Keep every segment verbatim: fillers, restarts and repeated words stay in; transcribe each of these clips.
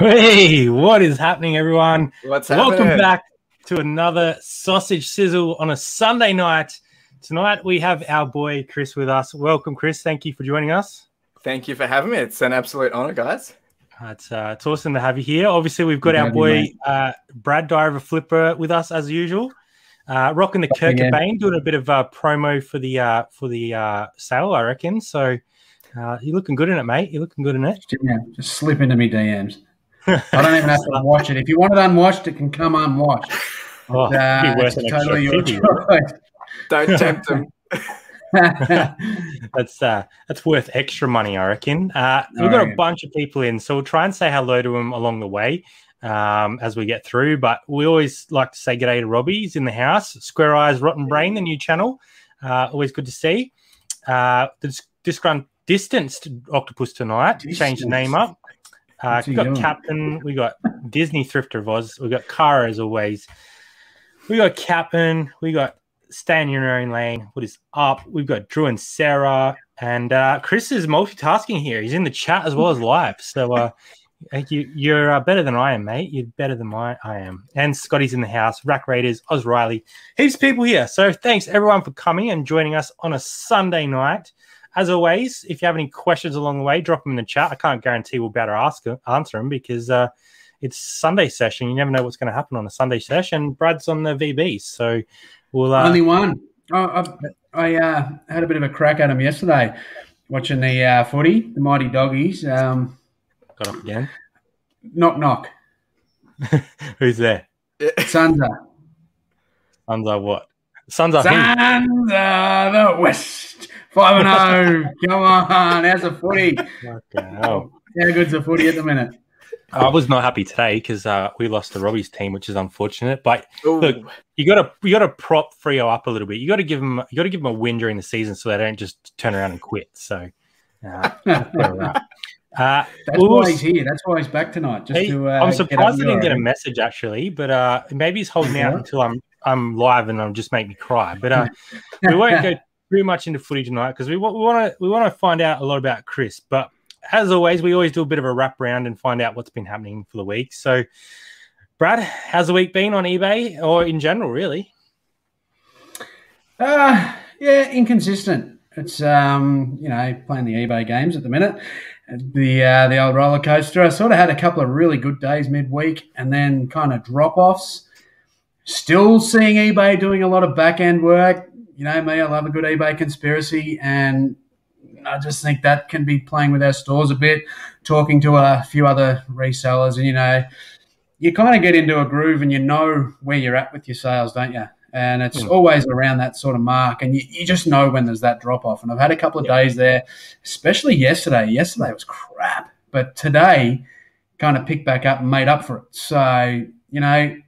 Hey, what is happening, everyone? What's happening? Welcome back to another Sausage Sizzle on a Sunday night. Tonight we have our boy Chris with us. Welcome, Chris. Thank you for joining us. Thank you for having me. It's an absolute honor, guys. It's, uh, it's awesome to have you here. Obviously, we've got Good our boy you, uh, Brad, Diver Flipper, with us as usual. Uh, rocking the Kirk Cobain, doing a bit of uh, promo for the uh, for the uh, sale, I reckon. So uh, you're looking good in it, mate. You're looking good in it. Yeah, just slip into me D Ms. I don't even have to watch it. If you want it unwatched, it can come unwatched. Oh, uh, it's totally your choice. Don't tempt them. that's uh, that's worth extra money, I reckon. Uh, we've got a bunch of people in, so we'll try and say hello to them along the way um, as we get through. But we always like to say good day to Robbie. He's in the house. Square Eyes, Rotten Brain, the new channel. Uh, always good to see. Uh, the disgrunt distanced octopus tonight. Distance. Changed the name up. Uh, we got doing? Captain, we got Disney Thrifter of Oz, we got Cara as always, we got Captain, we got Stay in Your Own Lane, what is up? We've got Drew and Sarah, and uh, Chris is multitasking here. He's in the chat as well as live. So uh, you, you're uh, better than I am, mate. You're better than my, I am. And Scotty's in the house, Rack Raiders, Oz Riley, heaps of people here. So thanks everyone for coming and joining us on a Sunday night. As always, if you have any questions along the way, drop them in the chat. I can't guarantee we'll be able to ask, answer them because uh, it's Sunday session. You never know what's going to happen on a Sunday session. Brad's on the V B, so we'll uh, only one. Oh, I, I uh, had a bit of a crack at him yesterday watching the uh, footy, the Mighty Doggies. Um, Got up again. Knock knock. Who's there? Sunza. Sunza what? Sunza. Sunza the West. Five and oh, come on! How's the footy? How good's the footy at the minute? I was not happy today because uh, we lost to Robbie's team, which is unfortunate. But Ooh. Look, you got to you got to prop Frio up a little bit. You got to give them you got to give them a win during the season so they don't just turn around and quit. So uh, that's, uh, that's why he's here. That's why he's back tonight. Just hey, to, uh, I'm surprised I didn't get a message actually, but uh, maybe he's holding out until I'm I'm live and it'll just make me cry. But uh, we won't go pretty much into footy tonight because we want to we want to find out a lot about Chris. But as always, we always do a bit of a wraparound and find out what's been happening for the week. So, Brad, how's the week been on eBay or in general, really? Uh, yeah, inconsistent. It's um, you know, playing the eBay games at the minute. The uh, the old roller coaster. I sort of had a couple of really good days midweek and then kind of drop offs. Still seeing eBay doing a lot of back end work. You know me, I love a good eBay conspiracy, and I just think that can be playing with our stores a bit, talking to a few other resellers, and, you know, you kind of get into a groove and you know where you're at with your sales, don't you? And it's mm. always around that sort of mark, and you, you just know when there's that drop-off. And I've had a couple of yeah. days there, especially yesterday. Yesterday was crap, but today kind of picked back up and made up for it. So, you know,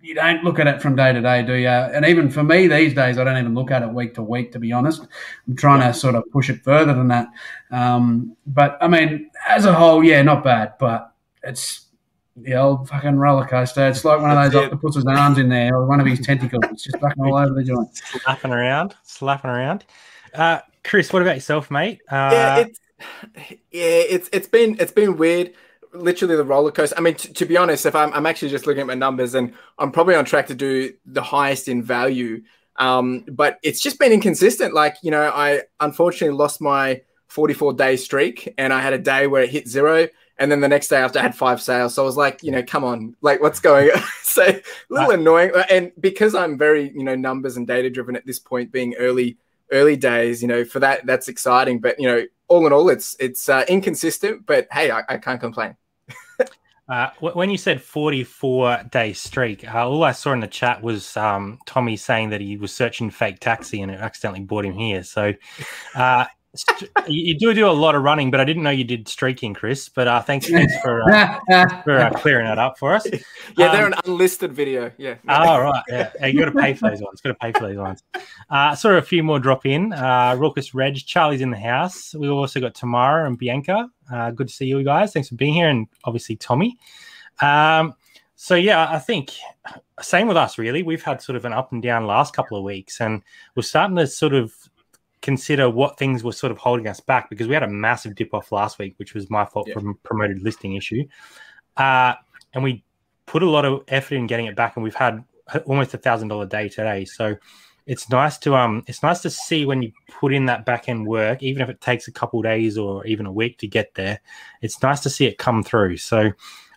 you don't look at it from day to day, do you? And even for me these days, I don't even look at it week to week, to be honest. I'm trying yeah. to sort of push it further than that. Um, but, I mean, as a whole, yeah, not bad. But it's the old fucking roller coaster. It's like one of those octopus's arms in there or one of his tentacles. It's just fucking all over the joint. Slapping around, slapping around. Uh, Chris, what about yourself, mate? Uh, yeah, it's, yeah it's, it's, been, it's been weird. Literally the roller coaster. I mean, t- to be honest, if I'm, I'm actually just looking at my numbers, and I'm probably on track to do the highest in value, um, but it's just been inconsistent. Like, you know, I unfortunately lost my forty-four day streak, and I had a day where it hit zero, and then the next day after I had five sales. So I was like, you know, come on, like, what's going on? So a little annoying. And because I'm very, you know, numbers and data driven at this point, being early, early days, you know, for that, that's exciting. But, you know, all in all, it's it's uh, inconsistent, but hey, I, I can't complain. uh, when you said forty-four day streak, uh, all I saw in the chat was um, Tommy saying that he was searching fake taxi and it accidentally brought him here. So uh, st- you do do a lot of running, but I didn't know you did streaking, Chris. But uh, thanks, thanks for uh, for uh, clearing that up for us. Yeah, they're um, an unlisted video. Yeah. Oh, right. Yeah, hey, you got to pay for those ones. Got to pay for those ones. I uh, saw a few more drop in. Uh, Rukus Reg, Charlie's in the house. We've also got Tamara and Bianca. Uh, good to see you guys. Thanks for being here, and obviously Tommy. Um, so, yeah, I think same with us, really. We've had sort of an up and down last couple of weeks, and we're starting to sort of consider what things were sort of holding us back because we had a massive dip-off last week, which was my fault yeah. from promoted listing issue. Uh, and we put a lot of effort in getting it back, and we've had almost a thousand dollar day today. So it's nice to um, it's nice to see when you put in that back end work, even if it takes a couple of days or even a week to get there. It's nice to see it come through. So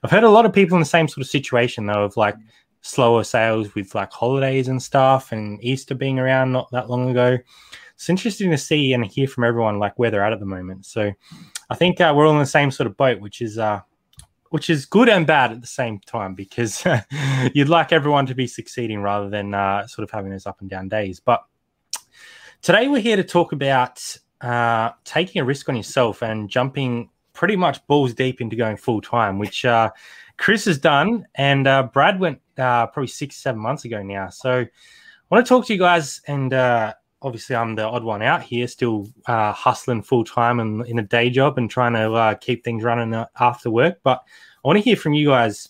I've heard a lot of people in the same sort of situation though, of like slower sales with like holidays and stuff, and Easter being around not that long ago. It's interesting to see and hear from everyone like where they're at at the moment. So I think uh, we're all in the same sort of boat, which is uh, which is good and bad at the same time, because you'd like everyone to be succeeding rather than uh, sort of having those up and down days. But today we're here to talk about uh, taking a risk on yourself and jumping pretty much balls deep into going full time, which uh, Chris has done. And uh, Brad went uh, probably six, seven months ago now. So I want to talk to you guys. And uh, obviously I'm the odd one out here, still uh, hustling full time and in a day job and trying to uh, keep things running after work. But I want to hear from you guys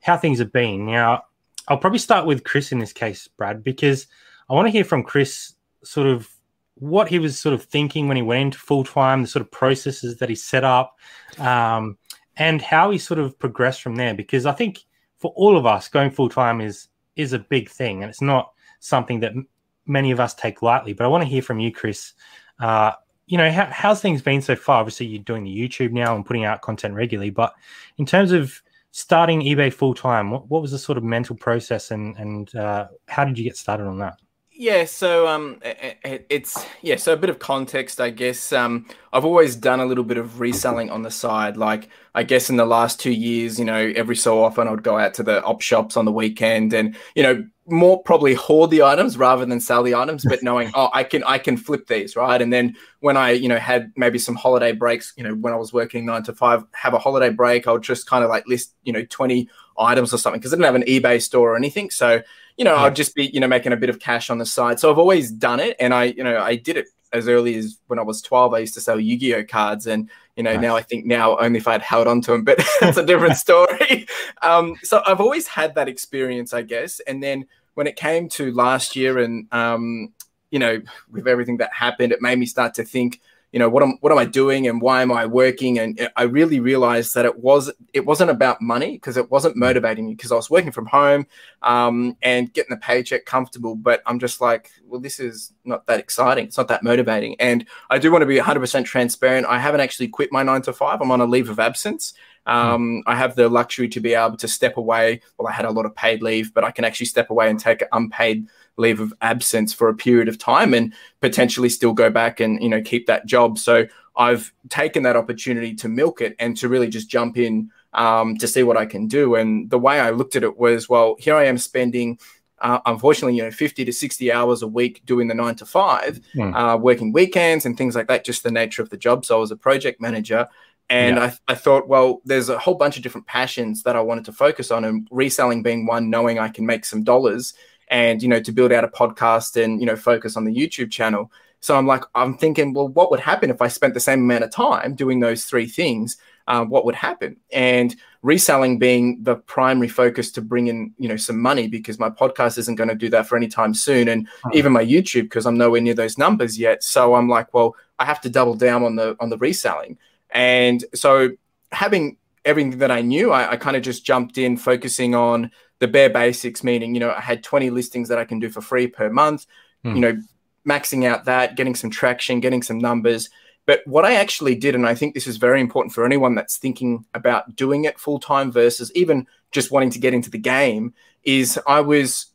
how things have been. Now, I'll probably start with Chris in this case, Brad, because I want to hear from Chris sort of what he was sort of thinking when he went into full-time, the sort of processes that he set up, um, and how he sort of progressed from there. Because I think for all of us, going full-time is is a big thing, and it's not something that m- many of us take lightly. But I want to hear from you, Chris. Uh You know, how, how's things been so far? Obviously, you're doing the YouTube now and putting out content regularly. But in terms of starting eBay full-time, what, what was the sort of mental process and, and uh, how did you get started on that? Yeah, so um, it, it's yeah, so a bit of context, I guess. Um, I've always done a little bit of reselling on the side. Like, I guess in the last two years, you know, every so often I'd go out to the op shops on the weekend and, you know, more probably hoard the items rather than sell the items, but knowing, oh, I can, I can flip these. Right. And then when I, you know, had maybe some holiday breaks, you know, when I was working nine to five, have a holiday break, I would just kind of like list, you know, twenty items or something, because I didn't have an eBay store or anything. So, you know, yeah. I'd just be, you know, making a bit of cash on the side. So I've always done it. And I, you know, I did it as early as when I was twelve. I used to sell Yu-Gi-Oh cards, and, you know, nice. Now I think now only if I'd held on to them, but that's a different story. Um, so I've always had that experience, I guess. And then when it came to last year and, um, you know, with everything that happened, it made me start to think, you know, what am, what am I doing and why am I working? And I really realized that it, was, it wasn't about money, because it wasn't motivating me, because I was working from home um, and getting the paycheck comfortable. But I'm just like, well, this is not that exciting. It's not that motivating. And I do want to be one hundred percent transparent. I haven't actually quit my nine to five. I'm on a leave of absence. Um, I have the luxury to be able to step away. Well, I had a lot of paid leave, but I can actually step away and take an unpaid leave of absence for a period of time and potentially still go back and, you know, keep that job. So I've taken that opportunity to milk it and to really just jump in um, to see what I can do. And the way I looked at it was, well, here I am spending, uh, unfortunately, you know, fifty to sixty hours a week doing the nine to five, mm. uh, working weekends and things like that, just the nature of the job. So I was a project manager. And yeah. I, I thought, well, there's a whole bunch of different passions that I wanted to focus on, and reselling being one, knowing I can make some dollars and, you know, to build out a podcast and, you know, focus on the YouTube channel. So I'm like, I'm thinking, well, what would happen if I spent the same amount of time doing those three things? Uh, what would happen? And reselling being the primary focus to bring in, you know, some money, because my podcast isn't going to do that for any time soon. And oh. even my YouTube, because I'm nowhere near those numbers yet. So I'm like, well, I have to double down on the on the reselling. And so having everything that I knew, I, I kind of just jumped in, focusing on the bare basics, meaning, you know, I had twenty listings that I can do for free per month, mm. you know, maxing out that, getting some traction, getting some numbers. But what I actually did, and I think this is very important for anyone that's thinking about doing it full time versus even just wanting to get into the game, is I was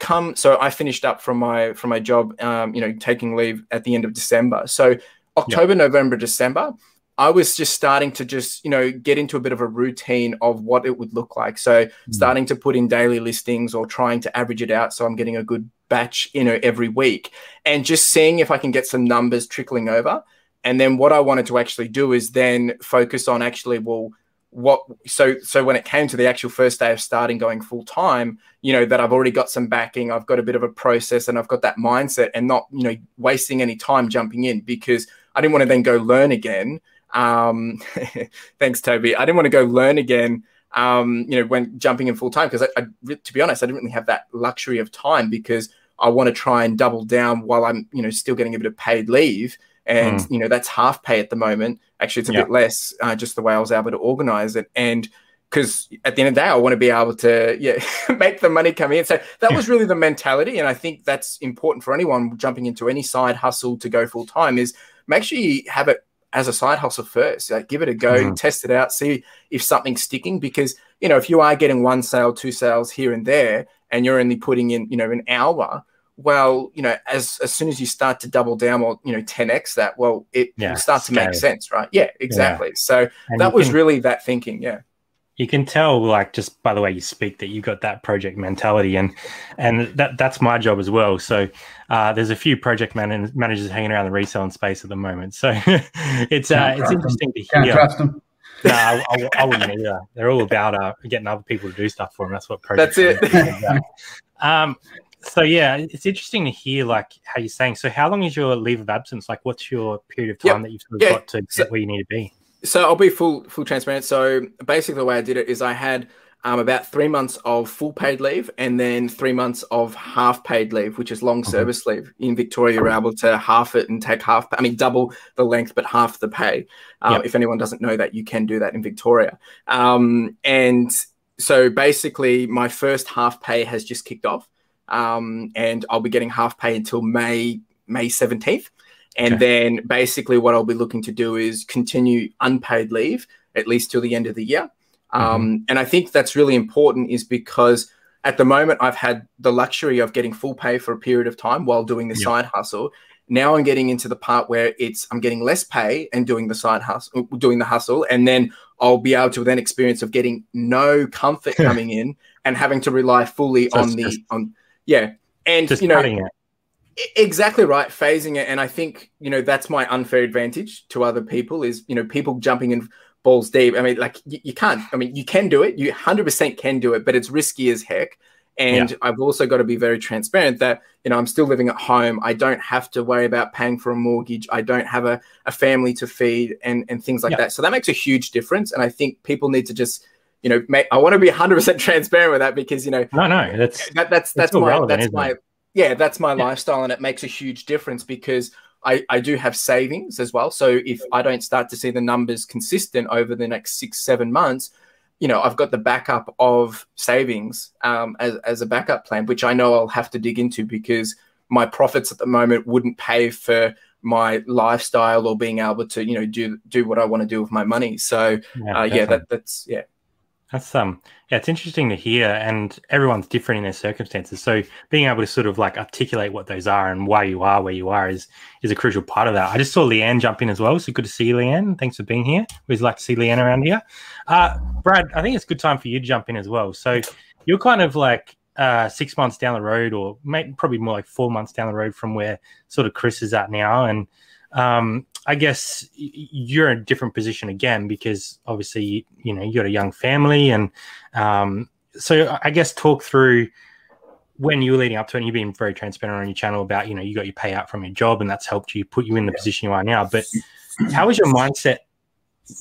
come. So I finished up from my from my job, um, you know, taking leave at the end of December. So October, yeah. November, December. I was just starting to just, you know, get into a bit of a routine of what it would look like. So mm-hmm. starting to put in daily listings or trying to average it out so I'm getting a good batch, you know, every week, and just seeing if I can get some numbers trickling over. And then what I wanted to actually do is then focus on actually, well, what so so when it came to the actual first day of starting going full time, you know, that I've already got some backing, I've got a bit of a process, and I've got that mindset, and not, you know, wasting any time jumping in, because I didn't want to then go learn again. Um, thanks, Toby. I didn't want to go learn again, um, you know, when jumping in full time, because I, I, to be honest, I didn't really have that luxury of time, because I want to try and double down while I'm, you know, still getting a bit of paid leave. And, mm. you know, that's half pay at the moment. Actually, it's a yeah. bit less, uh, just the way I was able to organize it. And because at the end of the day, I want to be able to yeah make the money come in. So that was really the mentality. And I think that's important for anyone jumping into any side hustle to go full time, is make sure you have it as a side hustle first. Like, give it a go, mm-hmm. test it out, see if something's sticking. Because, you know, if you are getting one sale, two sales here and there, and you're only putting in, you know, an hour, well, you know, as, as soon as you start to double down or, you know, ten X that, well, it yeah, starts scary. to make sense, right? Yeah, exactly. Yeah. So and that was can, really that thinking, yeah. You can tell, like, just by the way you speak, that you got that project mentality, and and that that's my job as well. So uh, there's a few project man- managers hanging around the reselling space at the moment. So it's uh, it's interesting them. to hear. Can't trust them. No, I, I, I wouldn't either. They're all about uh, getting other people to do stuff for them. That's what projects That's it. About. Um. So, yeah, it's interesting to hear, like, how you're saying. So how long is your leave of absence? Like, what's your period of time yep. that you've sort of yeah. got to get so, where you need to be? So I'll be full full transparent. So basically the way I did it is I had um, about three months of full paid leave and then three months of half paid leave, which is long mm-hmm. service leave. In Victoria, you're able to half it and take half, I mean, double the length but half the pay. Um, yep. If anyone doesn't know that, you can do that in Victoria. Um, and so basically my first half pay has just kicked off. Um, and I'll be getting half pay until May, May seventeenth. And okay. then basically what I'll be looking to do is continue unpaid leave, at least till the end of the year. Mm-hmm. Um, and I think that's really important, is because at the moment I've had the luxury of getting full pay for a period of time while doing the yep. side hustle. Now I'm getting into the part where it's, I'm getting less pay and doing the side hustle, doing the hustle. And then I'll be able to then experience of getting no comfort coming in and having to rely fully so on the, just- on, Yeah. And, Just you know, it. exactly right. Phasing it. And I think, you know, that's my unfair advantage to other people is, you know, people jumping in balls deep. I mean, like you, you can't, I mean, you can do it. You one hundred percent can do it, but it's risky as heck. And yeah. I've also got to be very transparent that, you know, I'm still living at home. I don't have to worry about paying for a mortgage. I don't have a, a family to feed and, and things like yeah. that. So that makes a huge difference. And I think people need to just, you know, mate, I want to be one hundred percent transparent with that because, you know, no, no, that's that, that's that's my relevant, that's my it? yeah, that's my yeah. lifestyle, and it makes a huge difference because I I do have savings as well. So if I don't start to see the numbers consistent over the next six seven months, you know, I've got the backup of savings um, as as a backup plan, which I know I'll have to dig into because my profits at the moment wouldn't pay for my lifestyle or being able to, you know, do do what I want to do with my money. So yeah, uh, yeah that that's yeah. That's um yeah, it's interesting to hear, and everyone's different in their circumstances. So being able to sort of like articulate what those are and why you are where you are is is a crucial part of that. I just saw Leanne jump in as well, so good to see you, Leanne. Thanks for being here. We always like to see Leanne around here. Uh, Brad, I think it's a good time for you to jump in as well. So you're kind of like uh, six months down the road, or maybe probably more like four months down the road from where sort of Chris is at now, and um. I guess you're in a different position again because obviously, you know, you got a young family. And um, so I guess talk through when you were leading up to it, and you've been very transparent on your channel about, you know, you got your payout from your job and that's helped you, put you in the yeah. position you are now. But how was your mindset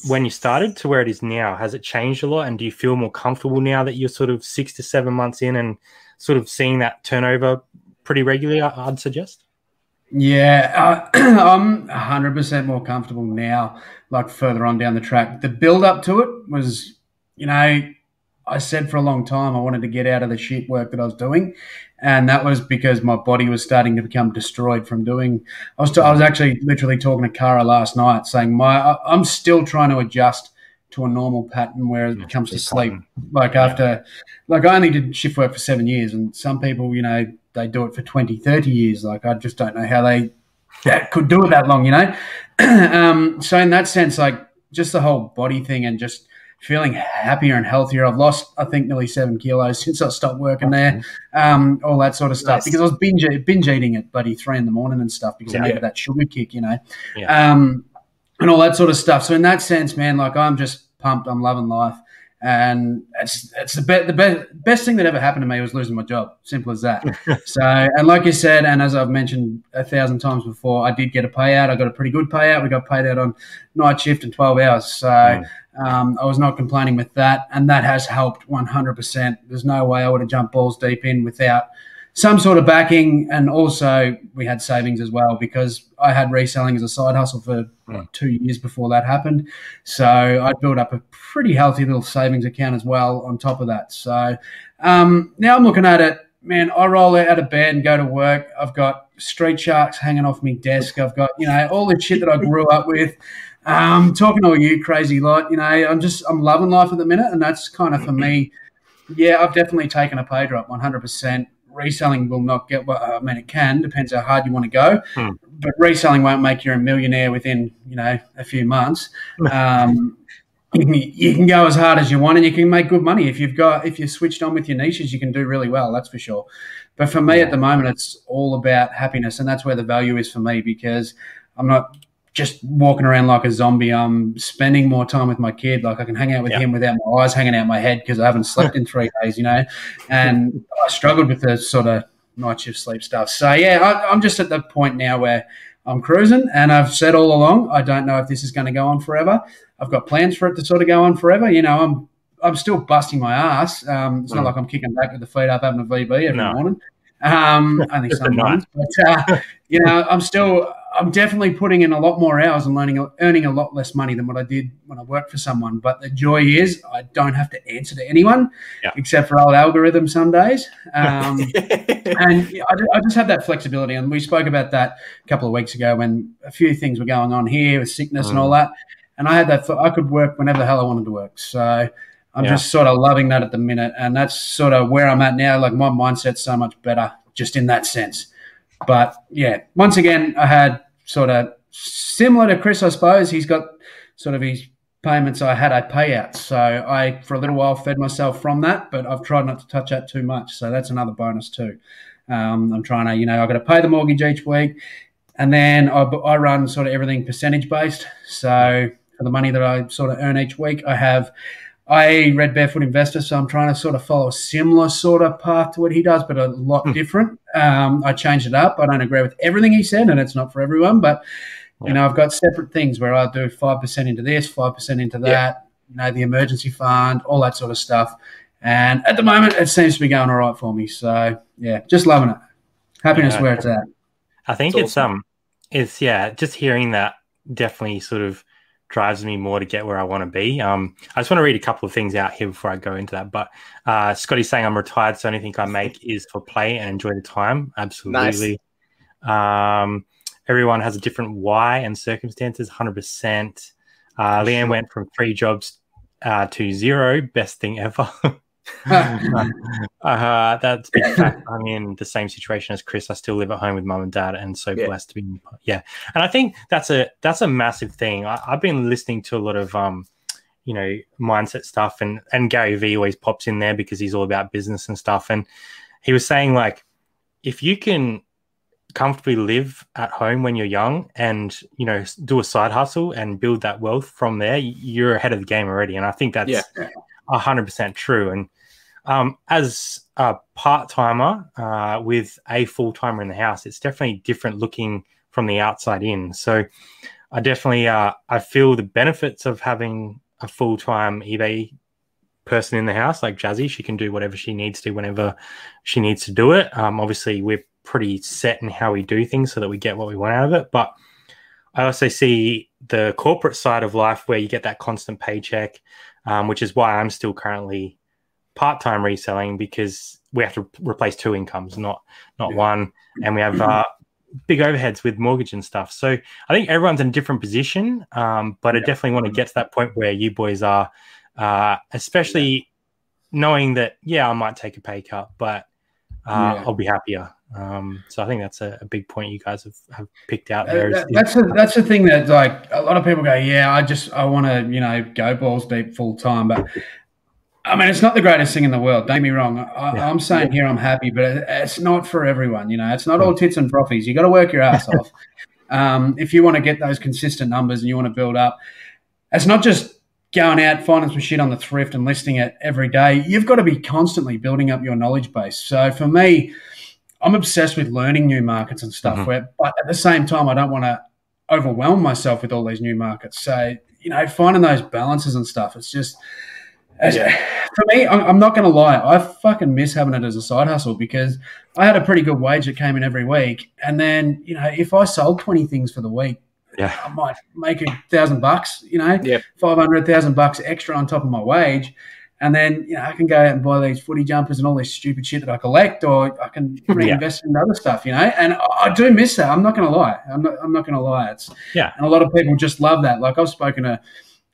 when you started to where it is now? Has it changed a lot? And do you feel more comfortable now that you're sort of six to seven months in and sort of seeing that turnover pretty regularly, I'd suggest? Yeah, uh, I'm one hundred percent more comfortable now, like further on down the track. The build-up to it was, you know, I said for a long time I wanted to get out of the shit work that I was doing, and that was because my body was starting to become destroyed from doing – I was t- I was actually literally talking to Cara last night saying my I'm still trying to adjust to a normal pattern where it comes to sleep. Like after – like I only did shift work for seven years, and some people, you know – they do it for twenty, thirty years. Like, I just don't know how they that could do it that long, you know? um, so in that sense, like, just the whole body thing and just feeling happier and healthier. I've lost, I think, nearly seven kilos since I stopped working there, um, all that sort of stuff. Nice. Because I was binge, binge eating at, buddy, three in the morning and stuff because yeah. I needed that sugar kick, you know? Yeah. Um, and all that sort of stuff. So in that sense, man, like, I'm just pumped. I'm loving life. And it's it's the best the best best thing that ever happened to me was losing my job. Simple as that. So, and like you said, and as I've mentioned a thousand times before, I did get a payout. I got a pretty good payout. We got paid out on night shift and twelve hours. So mm. um, I was not complaining with that, and that has helped one hundred percent. There's no way I would have jumped balls deep in without some sort of backing, and also we had savings as well, because I had reselling as a side hustle for like, two years before that happened. So I built up a pretty healthy little savings account as well on top of that. So um, now I'm looking at it, man, I roll out of bed and go to work. I've got Street Sharks hanging off my desk. I've got, you know, all this shit that I grew up with. Um, talking to you crazy lot, you know, I'm just, I'm loving life at the minute, and that's kind of for me. Yeah, I've definitely taken a pay drop, one hundred percent. Reselling will not get, well, I mean, it can, depends how hard you want to go, hmm. but reselling won't make you a millionaire within, you know, a few months. Um, you, can, you can go as hard as you want, and you can make good money. If you've got, if you're switched on with your niches, you can do really well, that's for sure. But for me at the moment, it's all about happiness, and that's where the value is for me, because I'm not just walking around like a zombie. I'm spending more time with my kid. Like I can hang out with yeah. him without my eyes hanging out my head, because I haven't slept in three days, you know, and I struggled with the sort of night shift sleep stuff. So, yeah, I, I'm just at the point now where I'm cruising, and I've said all along, I don't know if this is going to go on forever. I've got plans for it to sort of go on forever. You know, I'm I'm still busting my ass. Um, it's mm. not like I'm kicking back with the feet up having a V B every no. morning. Um, I think sometimes, but, uh, you know, I'm still – I'm definitely putting in a lot more hours and learning, earning a lot less money than what I did when I worked for someone. But the joy is I don't have to answer to anyone yeah. except for old algorithm some days. Um, and I, I just have that flexibility. And we spoke about that a couple of weeks ago when a few things were going on here with sickness mm. and all that. And I had that – I could work whenever the hell I wanted to work. So I'm yeah. just sort of loving that at the minute. And that's sort of where I'm at now. Like my mindset's so much better just in that sense. But, yeah, once again, I had sort of similar to Chris, I suppose. He's got sort of his payments. I had a payout. So I, for a little while, fed myself from that, but I've tried not to touch that too much. So that's another bonus too. Um, I'm trying to, you know, I've got to pay the mortgage each week, and then I, I run sort of everything percentage-based. So for the money that I sort of earn each week, I have – I read Barefoot Investor, so I'm trying to sort of follow a similar sort of path to what he does, but a lot mm. different. Um, I changed it up. I don't agree with everything he said, and it's not for everyone, but, yeah. you know, I've got separate things where I do five percent into this, five percent into that, yeah. you know, the emergency fund, all that sort of stuff. And at the moment, it seems to be going all right for me. So, yeah, just loving it. Happiness yeah. where it's at. I think it's, it's awesome. um, it's yeah, just hearing that definitely sort of drives me more to get where I want to be. Um, I just want to read a couple of things out here before I go into that. But uh, Scotty's saying, I'm retired, so anything I make is for play and enjoy the time. Absolutely. Nice. Um, everyone has a different why and circumstances, one hundred percent. Uh, Leanne sure. went from three jobs uh, to zero. Best thing ever. uh, that's big fact. I'm in the same situation as Chris. I still live at home with mum and dad, and so yeah. blessed to be yeah and I think that's a that's a massive thing. I, I've been listening to a lot of um you know mindset stuff, and and Gary Vee always pops in there because he's all about business and stuff, and he was saying, like, if you can comfortably live at home when you're young and, you know, do a side hustle and build that wealth from there, you're ahead of the game already. And I think that's yeah. one hundred percent true. And Um, as a part-timer uh, with a full-timer in the house, it's definitely different looking from the outside in. So I definitely uh, I feel the benefits of having a full-time eBay person in the house, like Jazzy. She can do whatever she needs to whenever she needs to do it. Um, obviously, we're pretty set in how we do things so that we get what we want out of it. But I also see the corporate side of life where you get that constant paycheck, um, which is why I'm still currently part-time reselling, because we have to replace two incomes, not not one, and we have uh, big overheads with mortgage and stuff. So I think everyone's in a different position, um, but yeah. I definitely want to get to that point where you boys are, uh, especially yeah. knowing that, yeah, I might take a pay cut, but uh, yeah. I'll be happier. Um, so I think that's a, a big point you guys have, have picked out there. Is, that's is, a, that's the thing that, like, a lot of people go, yeah, I just I want to, you know, go balls deep full-time, but I mean, it's not the greatest thing in the world. Don't get me wrong. I, yeah. I'm saying here I'm happy, but it's not for everyone. You know, it's not all tits and proffies. You got to work your ass off. Um, if you want to get those consistent numbers and you want to build up, it's not just going out, finding some shit on the thrift and listing it every day. You've got to be constantly building up your knowledge base. So for me, I'm obsessed with learning new markets and stuff. Mm-hmm. Where, but at the same time, I don't want to overwhelm myself with all these new markets. So, you know, finding those balances and stuff, it's just – Yeah. For me, I'm not going to lie, I fucking miss having it as a side hustle because I had a pretty good wage that came in every week. And then, you know, if I sold twenty things for the week, yeah, I might make a thousand bucks, you know, yeah. five hundred thousand bucks extra on top of my wage. And then, you know, I can go out and buy these footy jumpers and all this stupid shit that I collect, or I can reinvest yeah. in other stuff, you know. And I do miss that. I'm not going to lie. I'm not, I'm not going to lie. It's, yeah. And a lot of people just love that. Like I've spoken to,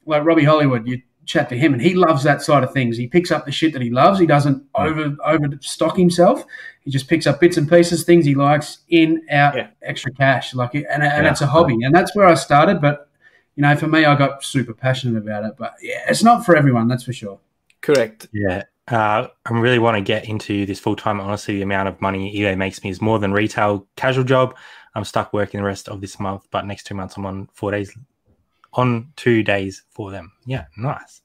like Robbie Hollywood, you chat to him and he loves that side of things. He picks up the shit that he loves. He doesn't over overstock himself. He just picks up bits and pieces, things he likes, in, out, yeah. extra cash. Like, and, and yeah. it's a hobby. And that's where I started. But, you know, for me, I got super passionate about it. But, yeah, it's not for everyone, that's for sure. Correct. Yeah. Uh, I really want to get into this full-time. Honestly, the amount of money Eli makes me is more than retail casual job. I'm stuck working the rest of this month, but next two months I'm on four days on two days for them. Yeah, nice.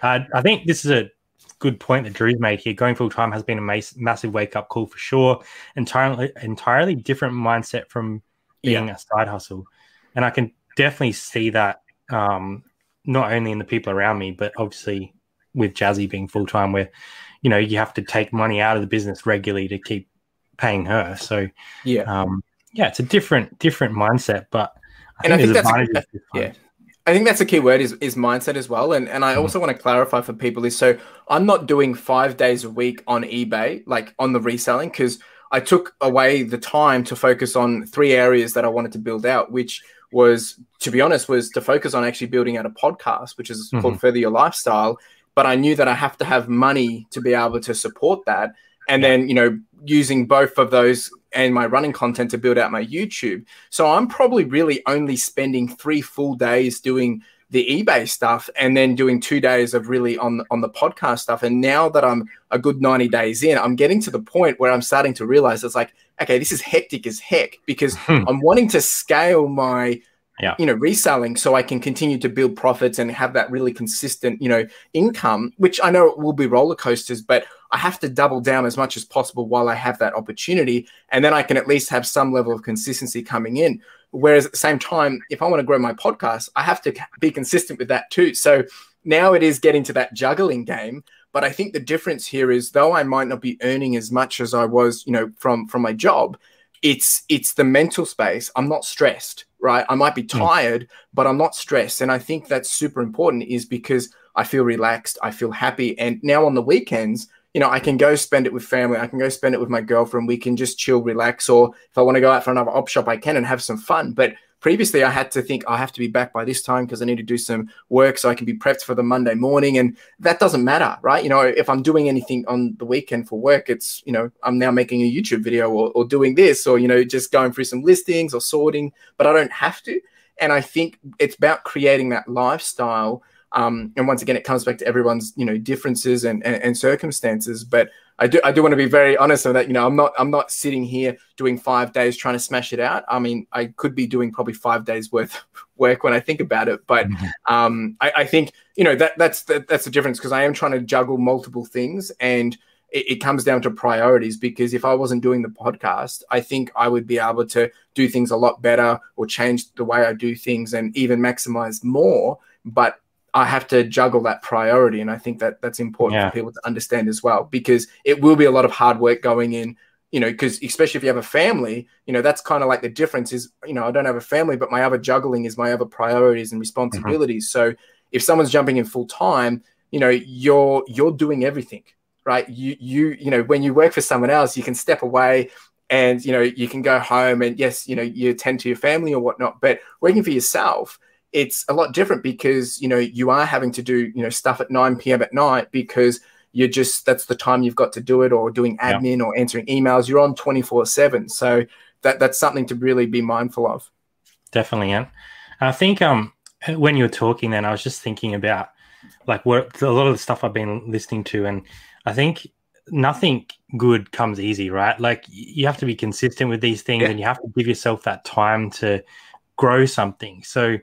Uh, I think this is a good point that Drew's made here. Going full-time has been a mas massive wake-up call for sure. Entirely, entirely different mindset from being yeah. a side hustle. And I can definitely see that um, not only in the people around me, but obviously with Jazzy being full-time where, you know, you have to take money out of the business regularly to keep paying her. So, yeah, um, yeah, it's a different different mindset. But I and think I think there's that's a, yeah. I think that's a key word is, is mindset as well. And and I also want to clarify for people is, so I'm not doing five days a week on eBay, like on the reselling, because I took away the time to focus on three areas that I wanted to build out, which was, to be honest, was to focus on actually building out a podcast, which is mm-hmm. called Further Your Lifestyle. But I knew that I have to have money to be able to support that. And then, you know, using both of those and my running content to build out my YouTube. So I'm probably really only spending three full days doing the eBay stuff and then doing two days of really on, on the podcast stuff. And now that I'm a good ninety days in, I'm getting to the point where I'm starting to realize it's like, okay, this is hectic as heck because hmm. I'm wanting to scale my Yeah. you know, reselling so I can continue to build profits and have that really consistent, you know, income, which I know it will be roller coasters, but I have to double down as much as possible while I have that opportunity. And then I can at least have some level of consistency coming in. Whereas at the same time, if I want to grow my podcast, I have to be consistent with that too. So now it is getting to that juggling game. But I think the difference here is though I might not be earning as much as I was, you know, from, from my job, it's, it's the mental space. I'm not stressed. Right. I might be tired, but I'm not stressed. And I think that's super important is because I feel relaxed. I feel happy. And now on the weekends, you know, I can go spend it with family. I can go spend it with my girlfriend. We can just chill, relax. Or if I want to go out for another op shop, I can and have some fun. But previously I had to think I have to be back by this time because I need to do some work so I can be prepped for the Monday morning. And that doesn't matter. Right. You know, if I'm doing anything on the weekend for work, it's, you know, I'm now making a YouTube video or, or doing this or, you know, just going through some listings or sorting, but I don't have to. And I think it's about creating that lifestyle. Um, and once again, it comes back to everyone's, you know, differences and, and, and circumstances, but I do I do want to be very honest on that. You know, I'm not I'm not sitting here doing five days trying to smash it out. I mean, I could be doing probably five days worth of work when I think about it. But um, I, I think, you know, that that's the, that's the difference because I am trying to juggle multiple things and it, it comes down to priorities because if I wasn't doing the podcast, I think I would be able to do things a lot better or change the way I do things and even maximize more. But I have to juggle that priority. And I think that that's important yeah. for people to understand as well, because it will be a lot of hard work going in, you know, because especially if you have a family, you know, that's kind of like the difference is, you know, I don't have a family, but my other juggling is my other priorities and responsibilities. Mm-hmm. So if someone's jumping in full time, you know, you're, you're doing everything, right? You, you, you know, when you work for someone else, you can step away and, you know, you can go home and yes, you know, you attend to your family or whatnot, but working for yourself, it's a lot different because, you know, you are having to do, you know, stuff at nine p m at night because you're just, that's the time you've got to do it or doing admin yeah. or answering emails. You're on twenty-four seven. So that that's something to really be mindful of. Definitely. And I think um, when you were talking then, I was just thinking about like what a lot of the stuff I've been listening to. And I think nothing good comes easy, right? Like you have to be consistent with these things yeah. and you have to give yourself that time to grow something. So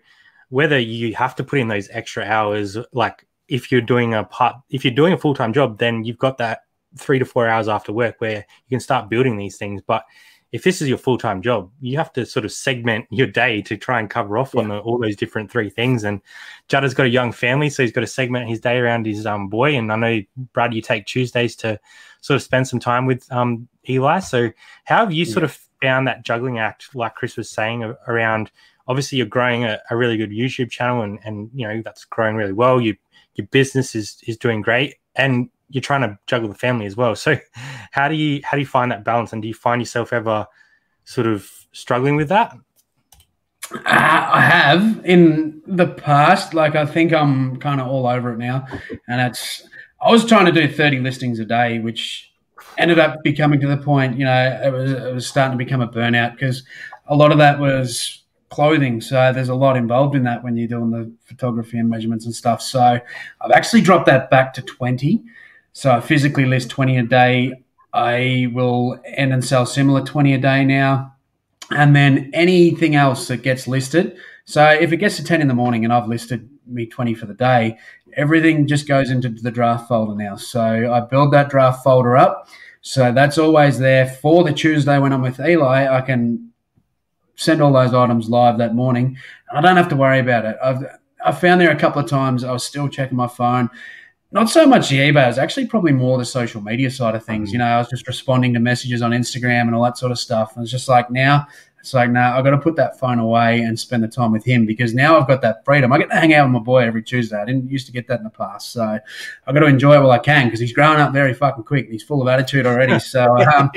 whether you have to put in those extra hours, like if you're doing a part, if you're doing a full-time job, then you've got that three to four hours after work where you can start building these things. But if this is your full-time job, you have to sort of segment your day to try and cover off yeah. on the, all those different three things. And Judd has got a young family, so he's got to segment his day around his um boy. And I know, Brad, you take Tuesdays to sort of spend some time with um Eli. So how have you yeah. sort of found that juggling act, like Chris was saying, around obviously you're growing a, a really good YouTube channel, and, and you know, that's growing really well. You, your business is is doing great, and you're trying to juggle the family as well. So how do you, how do you find that balance? And do you find yourself ever sort of struggling with that? Uh, I have in the past. Like, I think I'm kind of all over it now. And it's, I was trying to do thirty listings a day, which ended up becoming to the point, you know, it was, it was starting to become a burnout, because a lot of that was clothing. So there's a lot involved in that when you're doing the photography and measurements and stuff. So I've actually dropped that back to twenty. So I physically list twenty a day. I will end and sell similar twenty a day now. And then anything else that gets listed. So if it gets to ten in the morning and I've listed me twenty for the day, everything just goes into the draft folder now. So I build that draft folder up. So that's always there for the Tuesday when I'm with Eli. I can send all those items live that morning. I don't have to worry about it. I've I found there a couple of times I was still checking my phone. Not so much the eBay. It was actually probably more the social media side of things. You know, I was just responding to messages on Instagram and all that sort of stuff. And it's just like, now it's like, no, nah, I've got to put that phone away and spend the time with him, because now I've got that freedom. I get to hang out with my boy every Tuesday. I didn't used to get that in the past. So I've got to enjoy it while I can, because he's growing up very fucking quick. He's full of attitude already. So, um,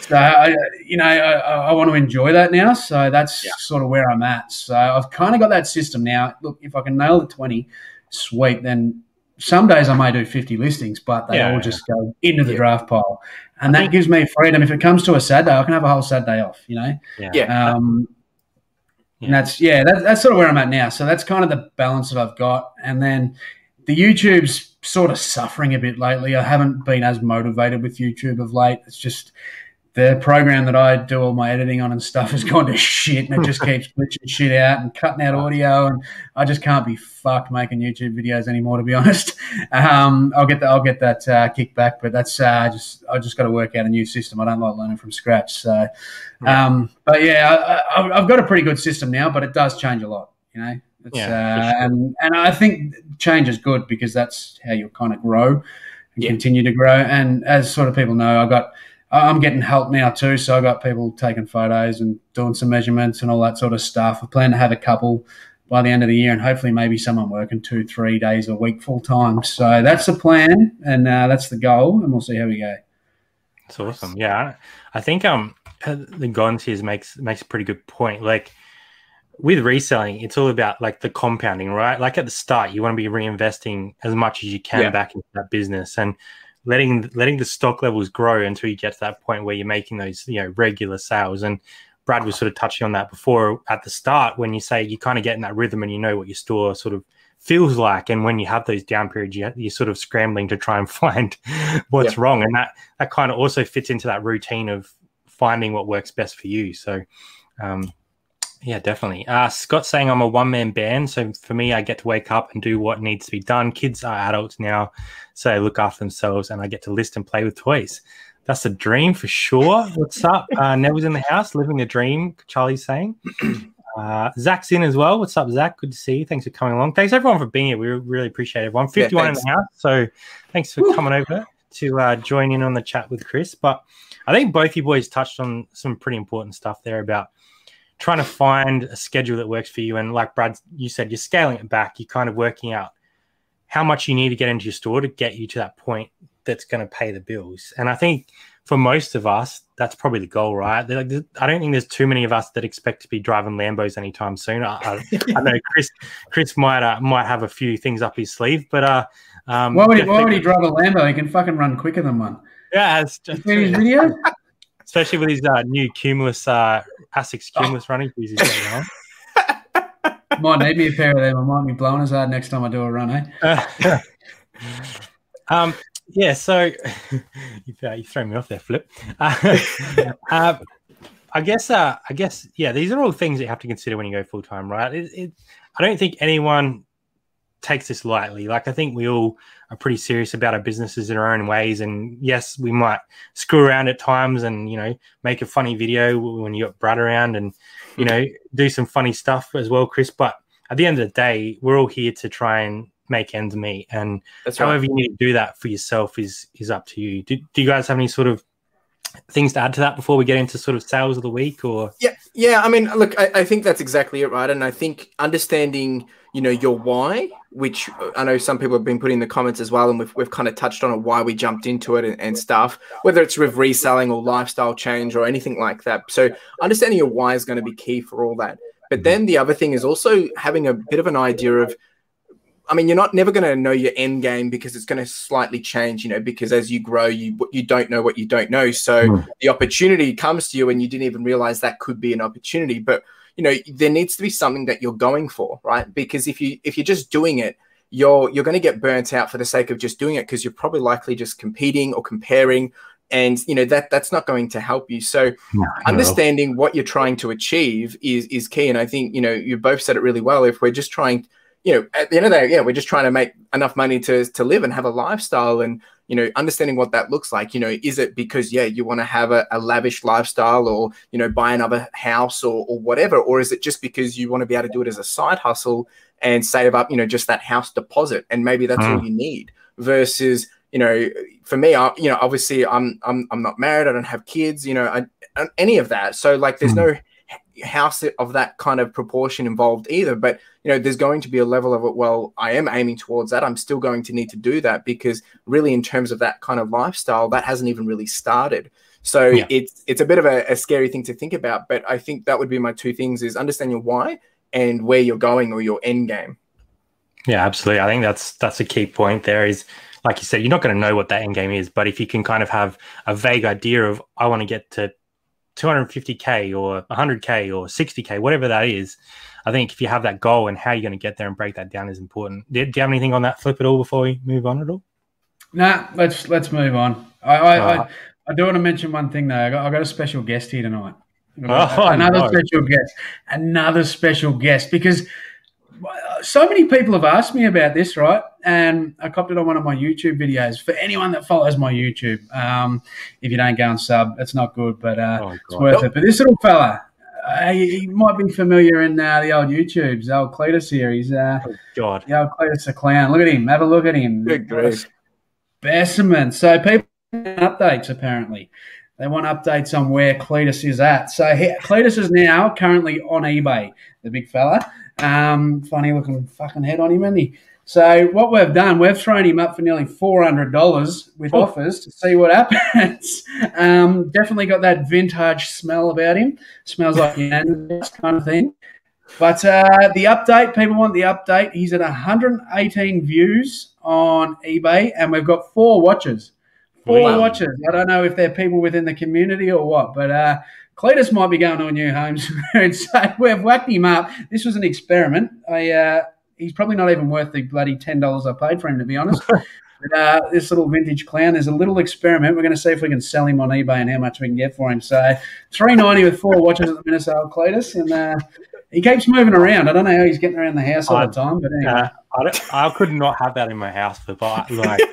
so I, you know, I, I want to enjoy that now. So that's yeah. sort of where I'm at. So I've kind of got that system now. Look, if I can nail the twenty, sweet, then some days I may do fifty listings, but they yeah, all just yeah. go into the yeah. draft pile. And I that gives me freedom. If it comes to a Saturday, I can have a whole Saturday off, you know? Yeah. yeah. Um, yeah. And that's, yeah, that, that's sort of where I'm at now. So that's kind of the balance that I've got. And then the YouTube's sort of suffering a bit lately. I haven't been as motivated with YouTube of late. It's just the program that I do all my editing on and stuff has gone to shit, and it just keeps glitching shit out and cutting out audio, and I just can't be fucked making YouTube videos anymore, to be honest. Um, I'll get that I'll get that uh, kickback, but that's uh, just I just got to work out a new system. I don't like learning from scratch, so um, but yeah, I, I, I've got a pretty good system now, but it does change a lot, you know. It's, yeah, uh, sure. and and I think change is good, because that's how you'll kind of grow and yeah. continue to grow. And as sort of people know, I got. I'm getting help now too, so I've got people taking photos and doing some measurements and all that sort of stuff. I plan to have a couple by the end of the year, and hopefully maybe someone working two, three days a week full time. So that's the plan, and uh, that's the goal, and we'll see how we go. That's awesome. Yeah, I think um the guidance here makes makes a pretty good point. Like, with reselling, it's all about like the compounding, right? Like at the start, you want to be reinvesting as much as you can yeah. back into that business, and letting letting the stock levels grow until you get to that point where you're making those, you know, regular sales. And Brad was sort of touching on that before at the start, when you say you kind of get in that rhythm and you know what your store sort of feels like, and when you have those down periods, you, you're sort of scrambling to try and find what's yeah. wrong, and that that kind of also fits into that routine of finding what works best for you. So um yeah, definitely. Uh, Scott's saying, I'm a one-man band, so for me, I get to wake up and do what needs to be done. Kids are adults now, so they look after themselves, and I get to list and play with toys. That's a dream for sure. What's up? Uh, Neville's in the house, living the dream, Charlie's saying. Uh, Zach's in as well. What's up, Zach? Good to see you. Thanks for coming along. Thanks, everyone, for being here. We really appreciate everyone. fifty-one yeah, in the house, so thanks for Woo. coming over to uh, join in on the chat with Chris. But I think both you boys touched on some pretty important stuff there about trying to find a schedule that works for you. And like Brad, you said, you're scaling it back. You're kind of working out how much you need to get into your store to get you to that point that's going to pay the bills. And I think for most of us, that's probably the goal, right? Like, I don't think there's too many of us that expect to be driving Lambos anytime soon. I, I, I know Chris Chris might uh, might have a few things up his sleeve, but uh, um, why would he, why would he drive a Lambo? He can fucking run quicker than one. Yeah, it's just you see his video. Especially with his uh, new Cumulus, uh, Asics Cumulus oh. running shoes he's got on. Might need me a pair of them. I might be blowing his head next time I do a run, eh? Uh, um, yeah, so you, uh, you threw me off there, Flip. Uh, uh, I guess, uh, I guess, yeah, these are all things that you have to consider when you go full-time, right? It, it, I don't think anyone takes this lightly. Like, I think we all are pretty serious about our businesses in our own ways. And yes, we might screw around at times and, you know, make a funny video when you got Brad around and, you know, do some funny stuff as well, Chris. But at the end of the day, we're all here to try and make ends meet. And that's however right. you need to do that for yourself is, is up to you. Do, do you guys have any sort of things to add to that before we get into sort of sales of the week? Or yeah, yeah. I mean, look, I, I think that's exactly it, right? And I think understanding, you know, your why, which I know some people have been putting in the comments as well, and we've we've kind of touched on it, why we jumped into it and, and stuff, whether it's with reselling or lifestyle change or anything like that. So understanding your why is going to be key for all that. But then the other thing is also having a bit of an idea of, I mean, you're not never going to know your end game because it's going to slightly change, you know, because as you grow, you you don't know what you don't know. So mm. the opportunity comes to you and you didn't even realize that could be an opportunity. But, you know, there needs to be something that you're going for, right? Because if, you, if you're just doing it, you're, you're going to get burnt out for the sake of just doing it because you're probably likely just competing or comparing. And, you know, that that's not going to help you. So no, understanding no. what you're trying to achieve is is key. And I think, you know, you both said it really well. If we're just trying – you know, at the end of the day, yeah, we're just trying to make enough money to to live and have a lifestyle and, you know, understanding what that looks like. You know, is it because, yeah, you want to have a, a lavish lifestyle or, you know, buy another house or, or whatever? Or is it just because you want to be able to do it as a side hustle and save up, you know, just that house deposit? And maybe that's mm. all you need versus, you know, for me, I, you know, obviously I'm, I'm, I'm not married. I don't have kids, you know, I, any of that. So like there's mm. no house of that kind of proportion involved either, but you know there's going to be a level of it. Well, I am aiming towards that. I'm still going to need to do that because really in terms of that kind of lifestyle that hasn't even really started. So yeah. it's it's a bit of a, a scary thing to think about, but I think that would be my two things is understand your why and where you're going or your end game. Yeah, absolutely. I think that's that's a key point there is, like you said, you're not going to know what that end game is, but if you can kind of have a vague idea of I want to get to two hundred fifty K or one hundred K or sixty K, whatever that is, I think if you have that goal and how you're going to get there and break that down is important. Do you have anything on that flip at all before we move on at all? Nah, let's let's move on. I I, uh, I, I do want to mention one thing though. I got, I got a special guest here tonight. Oh, another no. special guest. Another special guest because so many people have asked me about this, right? And I copped it on one of my YouTube videos. For anyone that follows my YouTube, um, if you don't go and sub, it's not good, but uh, oh, it's worth nope. it. But this little fella, uh, he, he might be familiar in uh, the old YouTubes, old Cletus here. He's uh, oh, God. the old Cletus the clown. Look at him. Have a look at him. Good grief. Specimen. So people want updates, apparently. They want updates on where Cletus is at. So he, Cletus is now currently on eBay, the big fella. Um, funny looking fucking head on him, isn't he? So what we've done, we've thrown him up for nearly four hundred dollars with oh. offers to see what happens. Um, definitely got that vintage smell about him. Smells like that kind of thing. But uh, the update, people want the update. He's at one hundred eighteen views on eBay, and we've got four watches. Four wow. watches. I don't know if they're people within the community or what, but uh, Cletus might be going to a new home soon. So we've whacked him up. This was an experiment. I uh, he's probably not even worth the bloody ten dollars I paid for him, to be honest. But, uh, this little vintage clown is a little experiment. We're going to see if we can sell him on eBay and how much we can get for him. So three ninety with four watches at the minute, so Cletus. And uh, he keeps moving around. I don't know how he's getting around the house all I, the time. But anyway. uh, I, don't, I could not have that in my house for but like –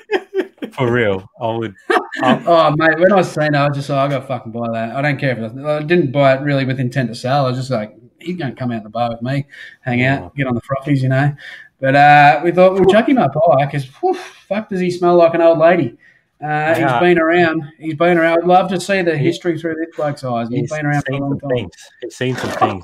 for real, I would. I, oh, mate, when I was saying that, I was just like, I got to fucking buy that. I don't care if it, I didn't buy it really with intent to sell. I was just like, he's going to come out in the bar with me, hang out, get on the frothies, you know. But uh, we thought we'll chuck him up high because, fuck, does he smell like an old lady? Uh, he's uh, been around. He's been around. I'd love to see the history through this bloke's eyes. He's, he's been around for a long time. He's seen some things.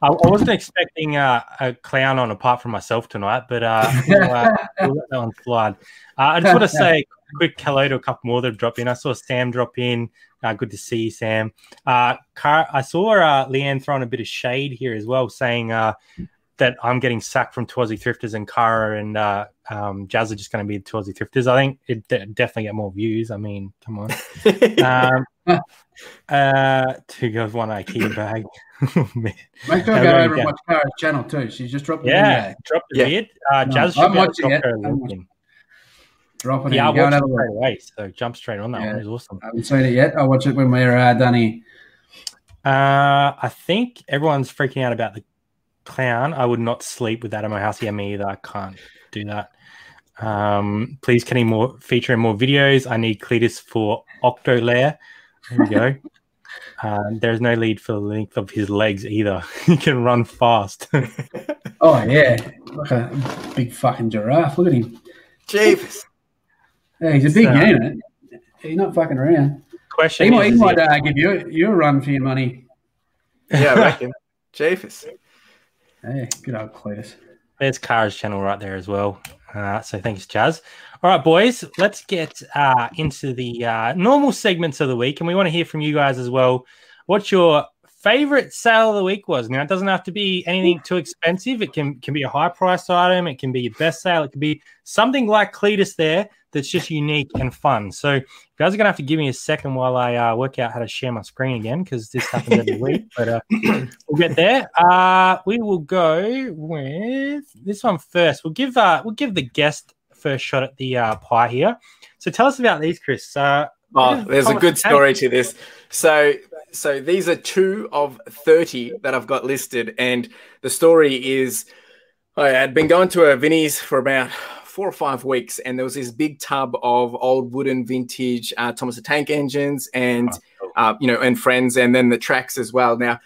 I, I wasn't expecting uh, a clown on apart from myself tonight, but uh, we'll, uh, we'll let that one slide. Uh, I just want to say a quick hello to a couple more that have dropped in. I saw Sam drop in. Uh, good to see you, Sam. Uh, Cara, I saw uh, Leanne throwing a bit of shade here as well, saying uh, that I'm getting sacked from Tawsie Thrifters and Cara and uh, um, Jazz are just going to be the Tawsie Thrifters. I think it d- definitely get more views. I mean, come on. um, uh, two girls, one Ikea bag. Oh, man. Make sure I go over and watch Cara's channel too. She's just dropped yeah, dropped the vid. Yeah. Uh, no, Jazz should be able to drop her LinkedIn. Dropping yeah, it. Yeah, I watched it straight away, so jump straight on that yeah. one. It's awesome. I haven't seen it yet. I'll watch it when we're uh, done here. Uh, I think everyone's freaking out about the clown. I would not sleep with that in my house. Yeah, me either. I can't do that. Um, please can he more feature in more videos. I need Cletus for Octo Lair. There we go. Um, there's no lead for the length of his legs either. He can run fast. Oh, yeah. Like a big fucking giraffe. Look at him. Jeeves. Yeah, he's a big so, unit. He's not fucking around. Question. He might, he might uh, give you, you a run for your money. Yeah, I reckon. Jeeves. Hey, good old Cletus. There's Cara's channel right there as well. Uh, so thanks, Jazz. All right, boys, let's get uh, into the uh, normal segments of the week, and we want to hear from you guys as well. What your favorite sale of the week was. Now, it doesn't have to be anything too expensive. It can, can be a high-priced item. It can be your best sale. It can be something like Cletus there that's just unique and fun. So you guys are going to have to give me a second while I uh, work out how to share my screen again, because this happens every week. But uh, we'll get there. Uh, we will go with this one first. We'll give, uh, we'll give the guest first shot at the uh, pie here. So tell us about these, Chris. Uh, oh, there's a good story to this. So so these are two of thirty that I've got listed, and the story is I had been going to a Vinnie's for about four or five weeks, and there was this big tub of old wooden vintage uh, Thomas the Tank Engines and, uh, you know, and Friends, and then the Tracks as well. Now,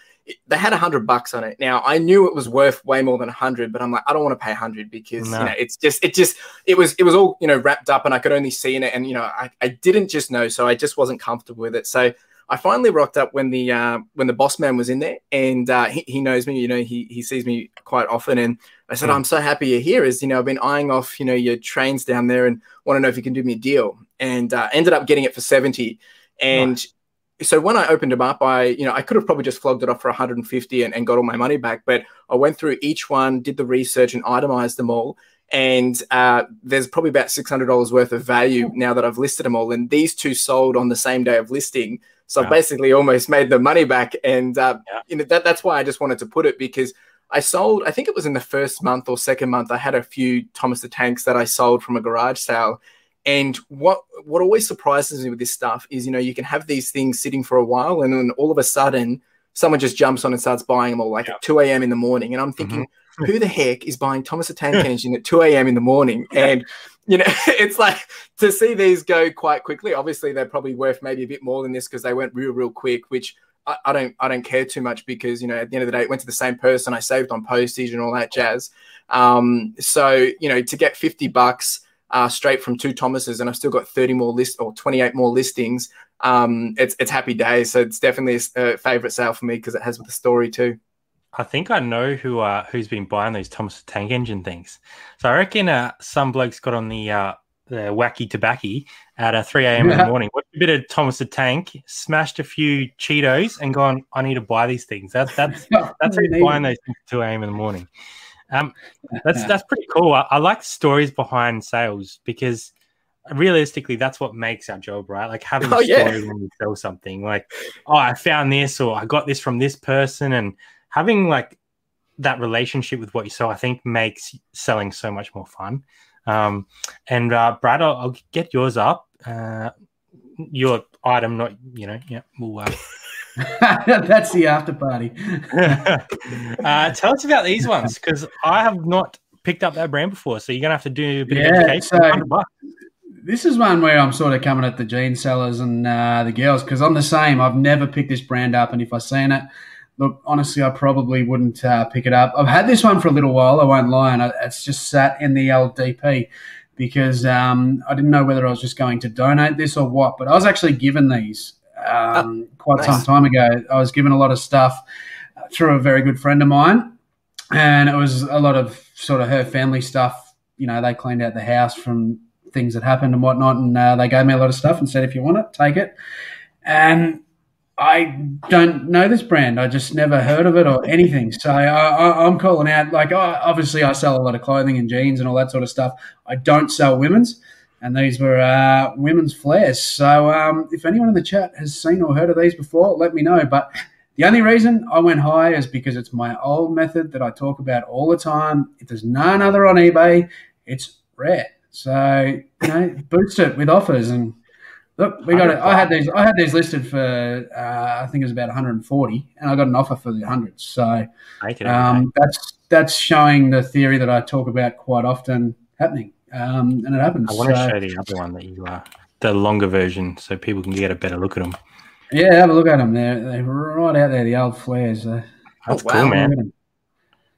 they had a hundred bucks on it. Now, I knew it was worth way more than a hundred, but I'm like, I don't want to pay a hundred because, no. you know, it's just, it just, it was, it was all, you know, wrapped up, and I could only see in it. And, you know, I, I didn't just know, so I just wasn't comfortable with it. So I finally rocked up when the, uh, when the boss man was in there, and uh, he, he knows me, you know, he, he sees me quite often. And I said, mm. I'm so happy you're here, as, you know, I've been eyeing off, you know, your trains down there and want to know if you can do me a deal. And uh, ended up getting it for seventy. And nice. So when I opened them up, I, you know, I could have probably just flogged it off for a hundred and fifty and, and got all my money back. But I went through each one, did the research, and itemized them all. And uh, there's probably about six hundred dollars worth of value now that I've listed them all. And these two sold on the same day of listing. So yeah. I basically almost made the money back. And uh, yeah. you know, that, that's why I just wanted to put it, because I sold, I think it was in the first month or second month, I had a few Thomas the Tanks that I sold from a garage sale. And what what always surprises me with this stuff is, you know, you can have these things sitting for a while, and then all of a sudden someone just jumps on and starts buying them all, like yeah. at two a.m. in the morning. And I'm thinking, mm-hmm. who the heck is buying Thomas the Tank Engine at two a.m. in the morning? And, you know, it's like to see these go quite quickly. Obviously, they're probably worth maybe a bit more than this because they went real, real quick, which I, I don't I don't care too much because, you know, at the end of the day, it went to the same person. I saved on postage and all that jazz. Um, so, you know, to get fifty bucks Uh, straight from two Thomases, and I've still got thirty more list or twenty-eight more listings. Um, it's it's happy days, so it's definitely a, a favorite sale for me because it has with the story too. I think I know who uh who's been buying these Thomas the Tank Engine things. So I reckon uh some blokes got on the uh the wacky tobacco at uh, three a.m. yeah. in the morning, watched a bit of Thomas the Tank, smashed a few Cheetos, and gone, I need to buy these things. That, that's that's that's who's buying those things at two a.m. in the morning. Um, that's that's pretty cool. I, I like stories behind sales because realistically, that's what makes our job, right? Like having oh, a story yeah. when we sell something. Like, oh, I found this, or I got this from this person, and having like that relationship with what you sell, I think, makes selling so much more fun. Um, and uh, Brad, I'll, I'll get yours up. Uh, your item, not you know, yeah, we'll. Uh, That's the after party. uh, tell us about these ones because I have not picked up that brand before. So you're going to have to do a bit yeah, of education. So this is one where I'm sort of coming at the jean sellers and uh, the girls because I'm the same. I've never picked this brand up. And if I've seen it, look, honestly, I probably wouldn't uh, pick it up. I've had this one for a little while. I won't lie. And it's just sat in the L D P because um, I didn't know whether I was just going to donate this or what. But I was actually given these. Um, quite nice. Some time ago, I was given a lot of stuff through a very good friend of mine, and it was a lot of sort of her family stuff. You know, they cleaned out the house from things that happened and whatnot, and uh, they gave me a lot of stuff and said, if you want it, take it. And I don't know this brand. I just never heard of it or anything. So I, I, I'm calling out, like, obviously I sell a lot of clothing and jeans and all that sort of stuff. I don't sell women's. And these were uh, women's flares. So um, if anyone in the chat has seen or heard of these before, let me know. But the only reason I went high is because it's my old method that I talk about all the time. If there's none other on eBay, it's rare. So, you know, boost it with offers and Look, we got it. I had these. I had these listed for uh, I think it was about one hundred forty, and I got an offer for the hundreds. So um, that's that's showing the theory that I talk about quite often happening, um, and it happens. I want to so, show the other one that you are, the longer version, so people can get a better look at them. Yeah, have a look at them. They're they're right out there. The old flares. Uh, that's oh, wow, cool, man.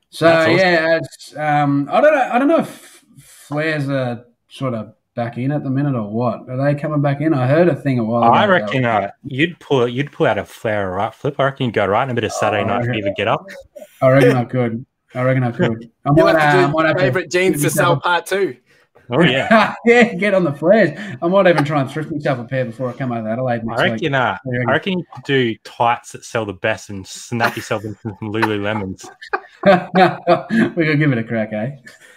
So awesome. yeah, it's, um, I don't know. I don't know if flares are sort of back in at the minute or what? Are they coming back in? I heard a thing a while ago. I reckon uh, you'd pull you'd pull out a flare or right flip. I reckon you'd go right in a bit of Saturday oh, night fever get up. I reckon I could. I reckon I could. I might have to do uh, favourite jeans to sell part two. Oh, yeah. Yeah, get on the flares. I might even try and thrift myself a pair before I come over to Adelaide next I reckon, week. Uh, I reckon you could do tights that sell the best and snap yourself into some Lululemons. We could give it a crack, eh?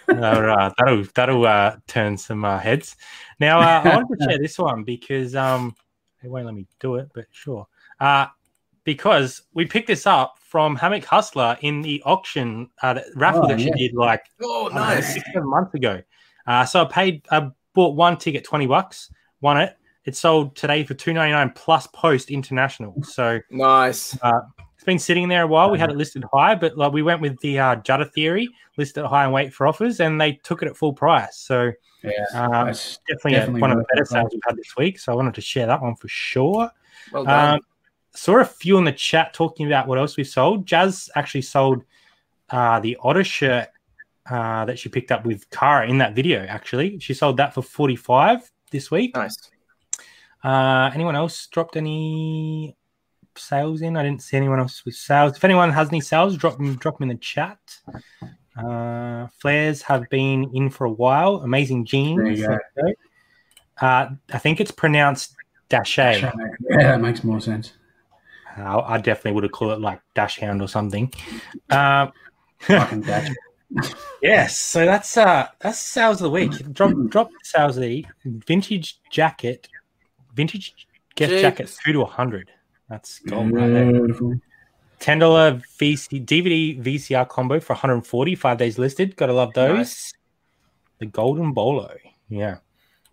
uh, that'll that'll uh, turn some uh, heads. Now uh, I wanted to share this one because um, they won't let me do it, but sure. Uh, because we picked this up from Hammock Hustler in the auction uh, the raffle oh, that she yeah. did like oh, nice. uh, six seven months ago. Uh, so I paid, I bought one ticket, twenty bucks, won it. It sold today for two ninety nine plus post international. So nice. Uh, been sitting there a while. We had it listed high, but like we went with the uh Judder theory, listed high and wait for offers, and they took it at full price. So yeah, um, it's definitely, definitely one of the better sales we've had this week. So I wanted to share that one for sure. Well done. Um, saw a few in the chat talking about what else we've sold. Jazz actually sold uh the Otter shirt uh that she picked up with Cara in that video. Actually, she sold that for forty-five this week. Nice. Uh, anyone else dropped any sales in? I didn't see anyone else with sales. If anyone has any sales, drop them drop them in the chat. Uh, flares have been in for a while. Amazing jeans. Uh, I think it's pronounced dashay. Yeah, that makes more sense. Uh, I definitely would have called it like dash hound or something. Um, yes. Yeah, so that's uh that's sales of the week. Drop drop the sales of the week. Vintage jacket. Vintage gift Jeez. jackets two to a hundred. That's gold right there. Ten dollar V C D V D V C R combo for one hundred forty. Five days listed. Gotta love those. Nice. The golden bolo. Yeah.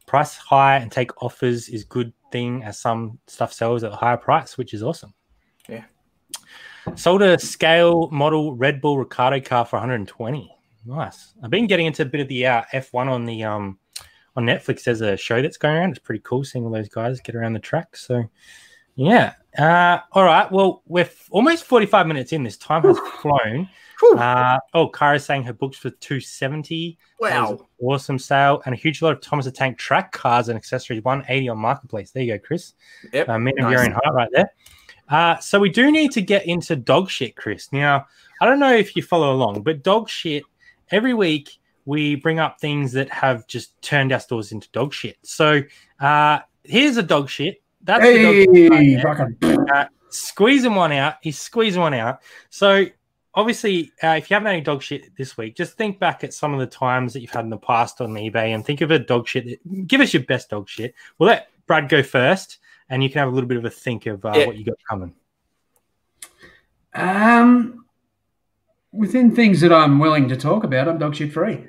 Price high and take offers is good thing as some stuff sells at a higher price, which is awesome. Yeah. Sold a scale model Red Bull Ricardo car for one hundred twenty. Nice. I've been getting into a bit of the uh, F one on the um on Netflix. There's a show that's going around. It's pretty cool seeing all those guys get around the track. So yeah. Uh, all right. Well, we're f- almost forty-five minutes in. This time has flown. Uh, oh, Kara's saying her book's for two seventy. Wow. Awesome sale. And a huge lot of Thomas the Tank track cars and accessories, one eighty on Marketplace. There you go, Chris. Yep. Uh, man nice. of your own heart right there. Uh, so we do need to get into dog shit, Chris. Now, I don't know if you follow along, but dog shit, every week we bring up things that have just turned our stores into dog shit. So uh, here's a dog shit. That's hey, the dog shit. Uh, squeezing one out. He's squeezing one out. So, obviously, uh, if you haven't had any dog shit this week, just think back at some of the times that you've had in the past on eBay and think of a dog shit. That, give us your best dog shit. We'll let Brad go first, and you can have a little bit of a think of uh, yeah. what you got coming. Um, within things that I'm willing to talk about, I'm dog shit free.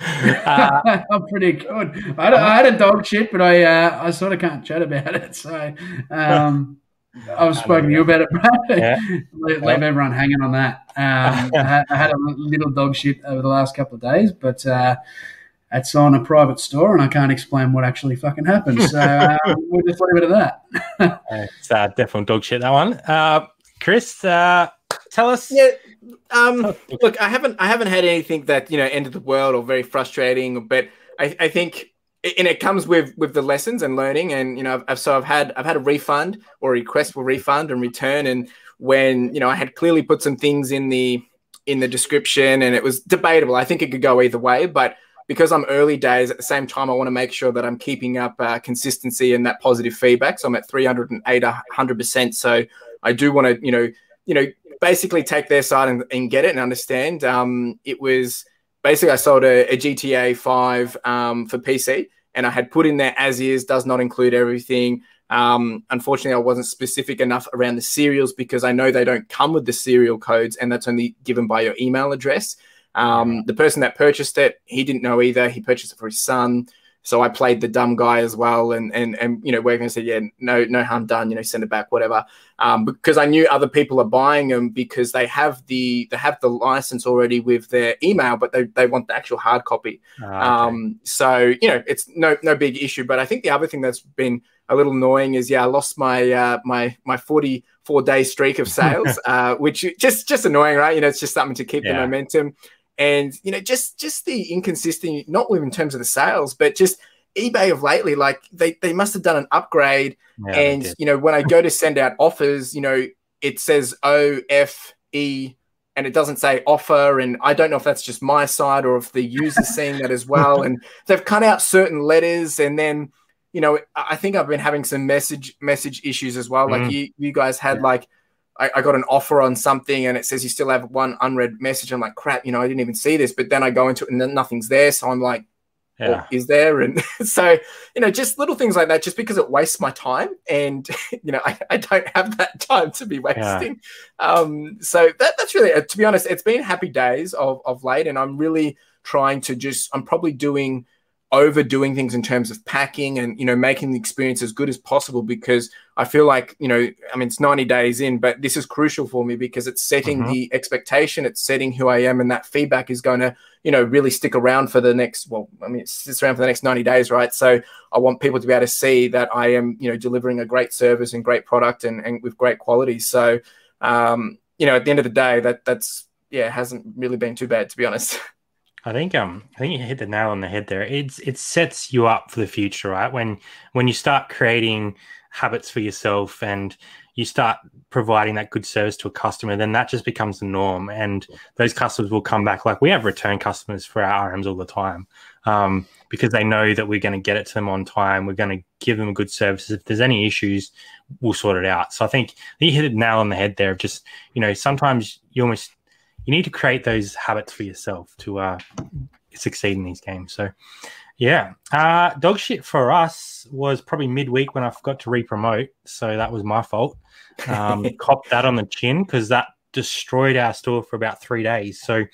Uh, I'm pretty good. I, I had a dog shit, but I uh, I sort of can't chat about it. So um, I've spoken to you about it, Brad. Yeah. leave, leave everyone hanging on that. Um, I, had, I had a little dog shit over the last couple of days, but uh, it's on a private store, and I can't explain what actually fucking happened. So uh, we'll just leave it at that. It's uh, definitely dog shit, that one. Uh, Chris. Uh, Tell us. Yeah, um, look, I haven't, I haven't had anything that you know ended the world or very frustrating, but I, I think, and it comes with with the lessons and learning, and you know, I've, I've so I've had, I've had a refund or a request for refund and return, and when you know, I had clearly put some things in the in the description, and it was debatable. I think it could go either way, but because I'm early days, at the same time, I want to make sure that I'm keeping up uh, consistency and that positive feedback. So I'm at three hundred eight, one hundred percent. So I do want to, you know, you know. basically take their side and, and get it and understand. Um, it was basically I sold a, a G T A five um, for P C, and I had put in there as is, does not include everything. Um, unfortunately, I wasn't specific enough around the serials because I know they don't come with the serial codes, and that's only given by your email address. Um, the person that purchased it, he didn't know either. He purchased it for his son. So I played the dumb guy as well, and and and you know, we're going to say, yeah, no, no harm done, you know, send it back, whatever, um, because I knew other people are buying them because they have the they have the license already with their email, but they they want the actual hard copy. Oh, okay. Um, so you know, it's no no big issue. But I think the other thing that's been a little annoying is, yeah, I lost my uh, my my forty-four day streak of sales, uh, which just just annoying, right? You know, it's just something to keep yeah. the momentum. And, you know, just just the inconsistency, not in terms of the sales, but just eBay of lately, like they, they must have done an upgrade. Yeah, and, you know, when I go to send out offers, you know, it says O F E and it doesn't say offer. And I don't know if that's just my side or if the user's seeing that as well. And they've cut out certain letters. And then, you know, I think I've been having some message message issues as well. Mm-hmm. Like you, you guys had yeah. like, I got an offer on something and it says you still have one unread message. I'm like, crap, you know, I didn't even see this. But then I go into it and nothing's there. So I'm like, yeah. well, is there? And so, you know, just little things like that, just because it wastes my time. And, you know, I, I don't have that time to be wasting. Yeah. Um, so that, that's really, to be honest, it's been happy days of, of late. And I'm really trying to just, I'm probably doing overdoing things in terms of packing and, you know, making the experience as good as possible, because I feel like, you know, I mean, it's ninety days in, but this is crucial for me because it's setting mm-hmm. the expectation, it's setting who I am, and that feedback is going to, you know, really stick around for the next, well, I mean, it sits around for the next ninety days, right? So I want people to be able to see that I am, you know, delivering a great service and great product and, and with great quality. So, um, you know, at the end of the day, that that's, yeah, hasn't really been too bad, to be honest. I think um I think you hit the nail on the head there. It's it sets you up for the future, right? When when you start creating habits for yourself and you start providing that good service to a customer, then that just becomes the norm, and those customers will come back. Like we have return customers for our R Ms all the time, um, because they know that we're going to get it to them on time. We're going to give them a good service. If there's any issues, we'll sort it out. So I think you hit the nail on the head there. Of just, you know, sometimes you almost. You need to create those habits for yourself to uh, succeed in these games. So, yeah. Uh, dog shit for us was probably midweek when I forgot to re-promote, so that was my fault. Um, copped that on the chin because that destroyed our store for about three days. So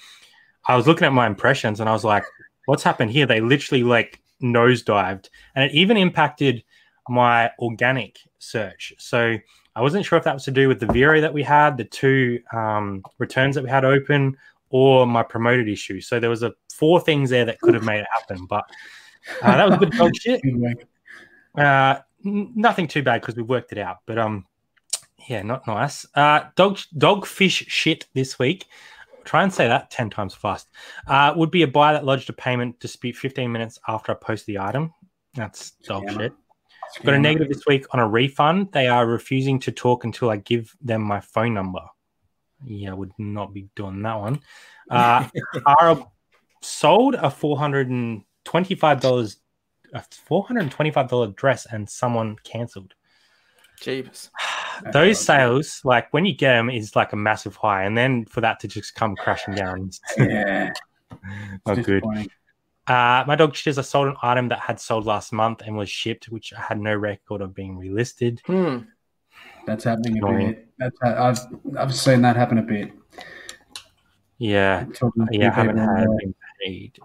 I was looking at my impressions and I was like, what's happened here? They literally like nosedived, and it even impacted my organic search. So I wasn't sure if that was to do with the Vero that we had, the two um, returns that we had open, or my promoted issue. So there was a four things there that could have made it happen, but uh, that was a bit dog shit. Uh, n- nothing too bad because we worked it out, but um, yeah, not nice. Uh, dog dogfish shit this week. Try and say that ten times fast. Uh, would be a buyer that lodged a payment dispute fifteen minutes after I posted the item. That's dog yeah. shit. Got a negative this week on a refund. They are refusing to talk until I give them my phone number. Yeah, I would not be doing that one. Uh, Cara sold a four hundred twenty-five dollars dress and someone cancelled. Jeebus. Those sales, like when you get them, is like a massive high. And then for that to just come crashing down. Yeah. Not good. Uh, my dog says I sold an item that had sold last month and was shipped, which I had no record of being relisted. Hmm. That's happening a bit. That's, I've I've seen that happen a bit. Yeah, yeah, I haven't had been paid.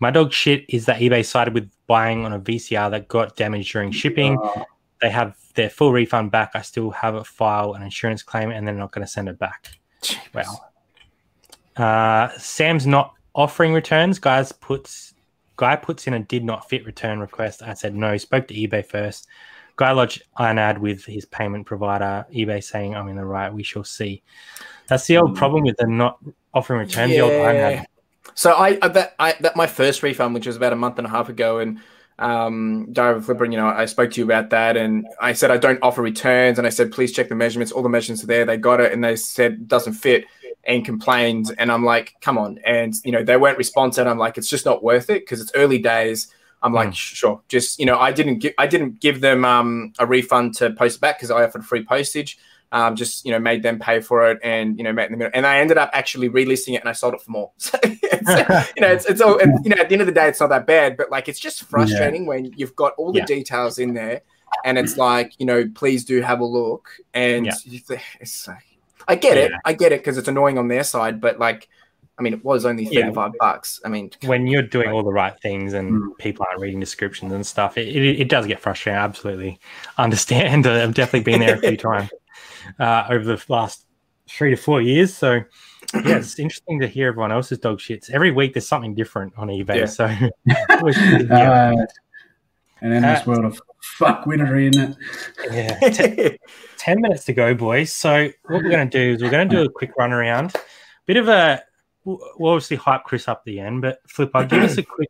My dog shit is that eBay sided with buying on a V C R that got damaged during shipping. Oh. They have their full refund back. I still have a file, an insurance claim, and they're not going to send it back. Wow. Uh, Sam's not offering returns. Guys puts guy puts in a did not fit return request. I said no. Spoke to eBay first. Guy lodged an ad with his payment provider. eBay saying I'm in the right. We shall see. That's the old problem with them not offering returns. Yeah. The old ad. So I, I that I that my first refund, which was about a month and a half ago, and um, Diary of Flipper, you know, I spoke to you about that, and I said I don't offer returns, and I said please check the measurements. All the measurements are there. They got it, and they said it doesn't fit. And complained, and I'm like, come on. And, you know, they weren't responsive. I'm like, it's just not worth it because it's early days. I'm like, mm. sure. Just, you know, I didn't give, I didn't give them um, a refund to post it back because I offered free postage. Um, just, you know, made them pay for it, and, you know, made them, and I ended up actually relisting it and I sold it for more. So, it's, you know, it's, it's all, it's, you know, at the end of the day, it's not that bad, but like, it's just frustrating yeah. when you've got all the yeah. details in there and it's like, you know, please do have a look. And yeah. it's like, I get yeah. it. I get it because it's annoying on their side, but like, I mean, it was only thirty-five yeah. bucks. I mean, when you're doing like, all the right things and mm. people aren't reading descriptions and stuff, it, it, it does get frustrating. I absolutely understand. I've definitely been there a few times uh, over the last three to four years. So yeah, it's interesting to hear everyone else's dog shits. Every week there's something different on eBay. Yeah. So yeah. uh, and in uh, this world of fuck winnery, isn't it? Yeah. ten minutes to go, boys. So what we're going to do is we're going to do a quick run around. Bit of a We'll obviously hype Chris up at the end, but Flipper, give us a quick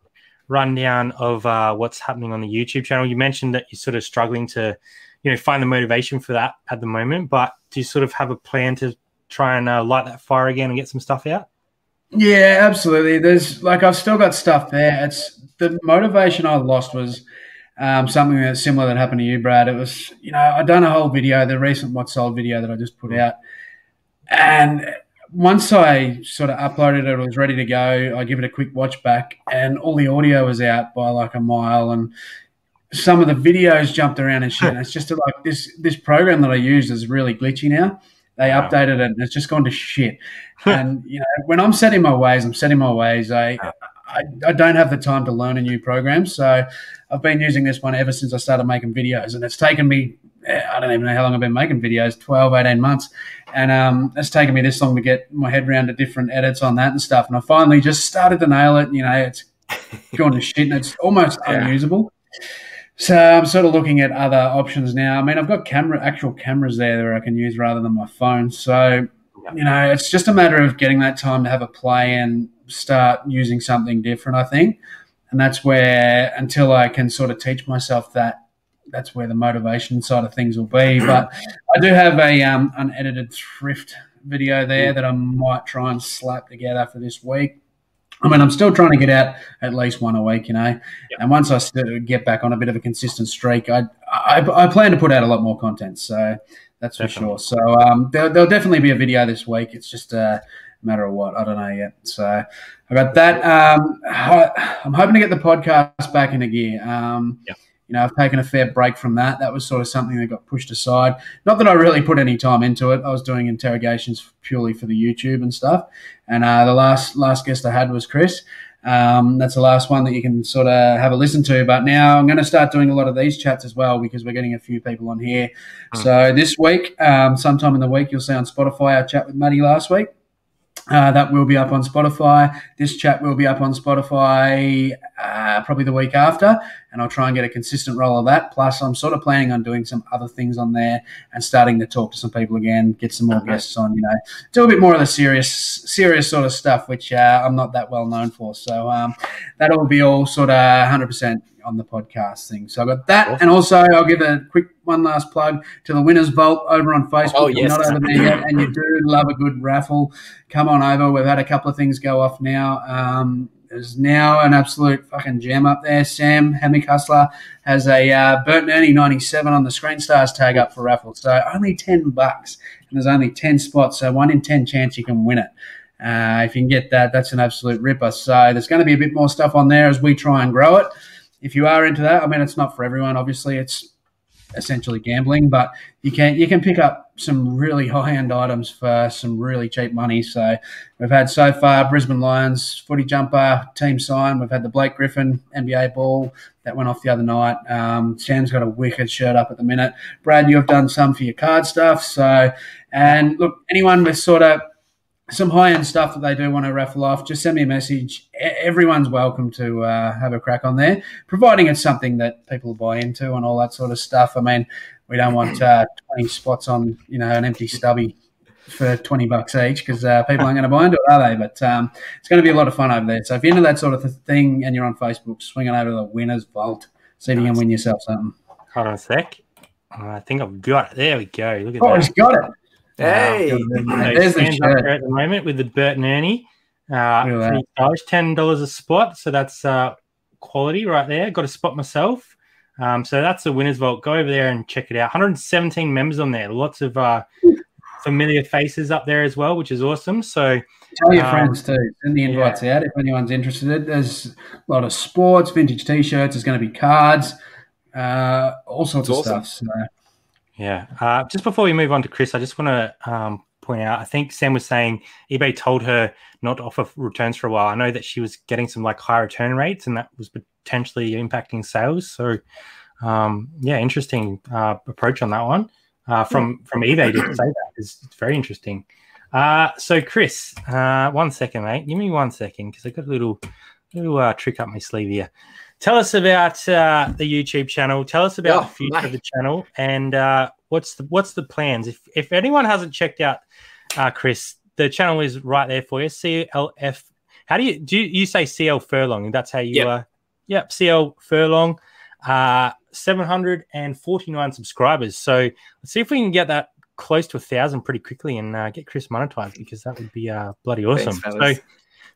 rundown of uh, what's happening on the YouTube channel. You mentioned that you're sort of struggling to, you know, find the motivation for that at the moment, but do you sort of have a plan to try and uh, light that fire again and get some stuff out? Yeah, absolutely. There's like I've still got stuff there. It's the motivation I lost was um, something that's similar that happened to you, Brad. It was, you know, I done a whole video, the recent What Sold video that I just put out, and once I sort of uploaded it, it was ready to go. I give it a quick watch back, and all the audio was out by like a mile, and some of the videos jumped around and shit. And it's just like this this program that I used is really glitchy now. They wow. updated it, and it's just gone to shit. And you know, when I'm setting my ways, I'm setting my ways. I, I I don't have the time to learn a new program, so I've been using this one ever since I started making videos, and it's taken me. I don't even know how long I've been making videos, twelve, eighteen months. And um, it's taken me this long to get my head around the different edits on that and stuff. And I finally just started to nail it. You know, it's gone to shit and it's almost yeah. unusable. So I'm sort of looking at other options now. I mean, I've got camera, actual cameras there that I can use rather than my phone. So, you know, it's just a matter of getting that time to have a play and start using something different, I think. And that's where, until I can sort of teach myself that, that's where the motivation side of things will be. But I do have a um, unedited thrift video there that I might try and slap together for this week. I mean, I'm still trying to get out at least one a week, you know. Yep. And once I get back on a bit of a consistent streak, I I, I plan to put out a lot more content. So that's definitely. for sure. So um, there, there'll definitely be a video this week. It's just a matter of what. I don't know yet. So I got that. Um, I, I'm hoping to get the podcast back into gear. Um, yeah. You know, I've taken a fair break from that. That was sort of something that got pushed aside. Not that I really put any time into it. I was doing interrogations purely for the YouTube and stuff. And uh, the last last guest I had was Chris. Um, that's the last one that you can sort of have a listen to. But now I'm going to start doing a lot of these chats as well because we're getting a few people on here. Mm. So this week, um, sometime in the week, you'll see on Spotify our chat with Maddie last week. Uh, that will be up on Spotify. This chat will be up on Spotify uh, probably the week after, and I'll try and get a consistent roll of that. Plus, I'm sort of planning on doing some other things on there and starting to talk to some people again, get some more okay. guests on, you know, do a bit more of the serious serious sort of stuff, which uh, I'm not that well known for. So um, that'll be all sort of one hundred percent on the podcast thing. So I've got that. Awesome. And also I'll give a quick one last plug to the Winners Vault over on Facebook. Oh, yes. You're not over there yet and you do love a good raffle, come on over. We've had a couple of things go off now. Um, there's now an absolute fucking gem up there. Sam, Hammock Hustler, has a uh, Bert and Ernie ninety-seven on the Screen Stars tag up for raffle. So only ten bucks and there's only ten spots. So one in ten chance you can win it. Uh, if you can get that, that's an absolute ripper. So there's going to be a bit more stuff on there as we try and grow it. If you are into that, I mean, it's not for everyone. Obviously, it's essentially gambling, but you can you can pick up some really high-end items for some really cheap money. So we've had so far Brisbane Lions, footy jumper, team sign. We've had the Blake Griffin N B A ball that went off the other night. Um, Sam's got a wicked shirt up at the minute. Brad, you have done some for your card stuff. So, and look, anyone with sort of some high-end stuff that they do want to raffle off, just send me a message. Everyone's welcome to uh, have a crack on there, providing it's something that people buy into and all that sort of stuff. I mean, we don't want uh, twenty spots on, you know, an empty stubby for twenty bucks each because uh, people aren't going to buy into it, are they? But um, it's going to be a lot of fun over there. So if you're into that sort of thing and you're on Facebook, swing on over to the Winners Vault, see if you can win yourself something. Hold on a sec. Oh, I think I've got it. There we go. Look at oh, that. Oh, he's got it. Hey, uh, there's the shirt at the moment with the Bert and Ernie. Uh, ten dollars a spot, so that's uh, quality right there. Got a spot myself, um, so that's the Winners Vault. Go over there and check it out. one hundred seventeen members on there. Lots of uh, familiar faces up there as well, which is awesome. So tell your um, friends too. Send the invites yeah. out if anyone's interested. There's a lot of sports, vintage T-shirts. There's going to be cards, uh, all sorts that's of awesome. stuff. So. Yeah. Uh, just before we move on to Chris, I just want to um, point out, I think Sam was saying eBay told her not to offer returns for a while. I know that she was getting some like high return rates, and that was potentially impacting sales. So um, yeah, interesting uh, approach on that one uh, from from eBay to say that is it's very interesting. Uh, so Chris, uh, one second, mate. Give me one second because I got a little little uh, trick up my sleeve here. Tell us about uh, the YouTube channel. Tell us about oh, the future mate. of the channel, and uh, what's the what's the plans? If if anyone hasn't checked out uh, Chris, the channel is right there for you. C L F. How do you do? You, you say C L Furlong. That's how you. Yep. Uh, yep. C L Furlong. Uh, seven hundred and forty nine subscribers. So let's see if we can get that close to a thousand pretty quickly and uh, get Chris monetized, because that would be uh, bloody awesome. Thanks, so.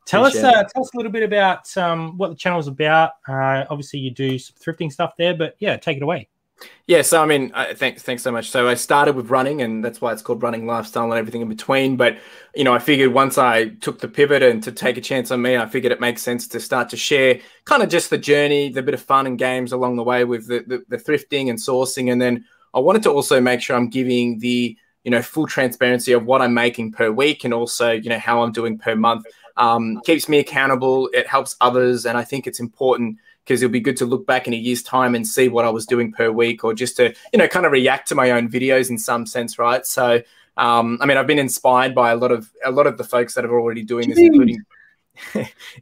Tell us, uh, tell us a little bit about um, what the channel is about. Uh, obviously, you do some thrifting stuff there, but yeah, take it away. Yeah, so I mean, I, thanks, thanks so much. So I started with running, and that's why it's called Running Lifestyle and everything in between. But you know, I figured once I took the pivot and to take a chance on me, I figured it makes sense to start to share kind of just the journey, the bit of fun and games along the way with the, the, the thrifting and sourcing, and then I wanted to also make sure I'm giving the you know full transparency of what I'm making per week, and also you know how I'm doing per month. Um, keeps me accountable. It helps others. And I think it's important because it'll be good to look back in a year's time and see what I was doing per week, or just to, you know, kind of react to my own videos in some sense. Right. So, um, I mean, I've been inspired by a lot of, a lot of the folks that are already doing this, including,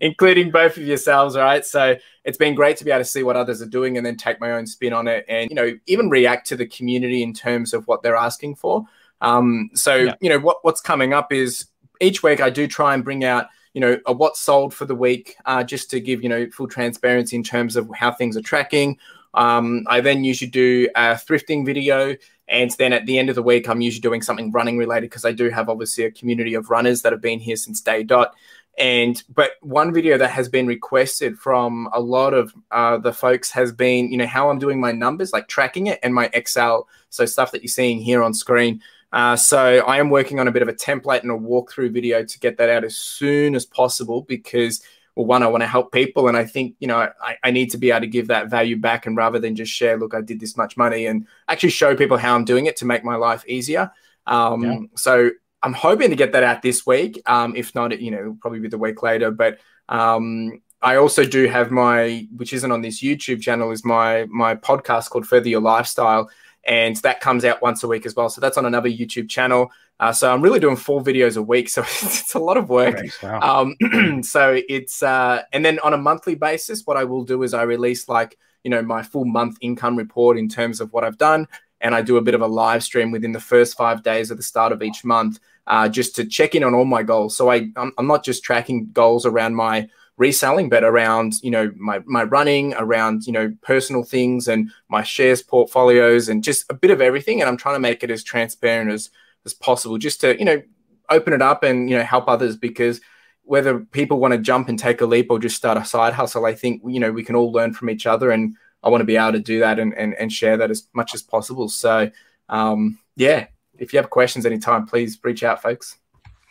including both of yourselves. Right. So it's been great to be able to see what others are doing and then take my own spin on it and, you know, even react to the community in terms of what they're asking for. Um, so, yeah. you know, what, what's coming up is each week I do try and bring out, you know, a what's sold for the week, uh, just to give, you know, full transparency in terms of how things are tracking. Um, I then usually do a thrifting video. And then at the end of the week, I'm usually doing something running related because I do have obviously a community of runners that have been here since day dot. And but one video that has been requested from a lot of uh, the folks has been, you know, how I'm doing my numbers, like tracking it, and my Excel. So stuff that you're seeing here on screen. Uh, so I am working on a bit of a template and a walkthrough video to get that out as soon as possible because, well, one, I want to help people. And I think, you know, I, I need to be able to give that value back, and rather than just share, look, I did this much money, and actually show people how I'm doing it to make my life easier. Um, okay. So I'm hoping to get that out this week. Um, if not, you know, it'll probably be the week later. But um, I also do have my, which isn't on this YouTube channel, is my my podcast called Further Your Lifestyle. And that comes out once a week as well. So that's on another YouTube channel. Uh, so I'm really doing four videos a week. So it's, it's a lot of work. Nice, wow. um, so it's, uh, and then on a monthly basis, what I will do is I release like, you know, my full month income report in terms of what I've done. And I do a bit of a live stream within the first five days of the start of each month, uh, just to check in on all my goals. So I, I'm, I'm not just tracking goals around my reselling, but around, you know, my, my running, around, you know, personal things and my shares portfolios and just a bit of everything. And I'm trying to make it as transparent as, as possible just to, you know, open it up and, you know, help others, because whether people want to jump and take a leap or just start a side hustle, I think, you know, we can all learn from each other, and I want to be able to do that and, and, and share that as much as possible. So, um, yeah, if you have questions anytime, please reach out, folks.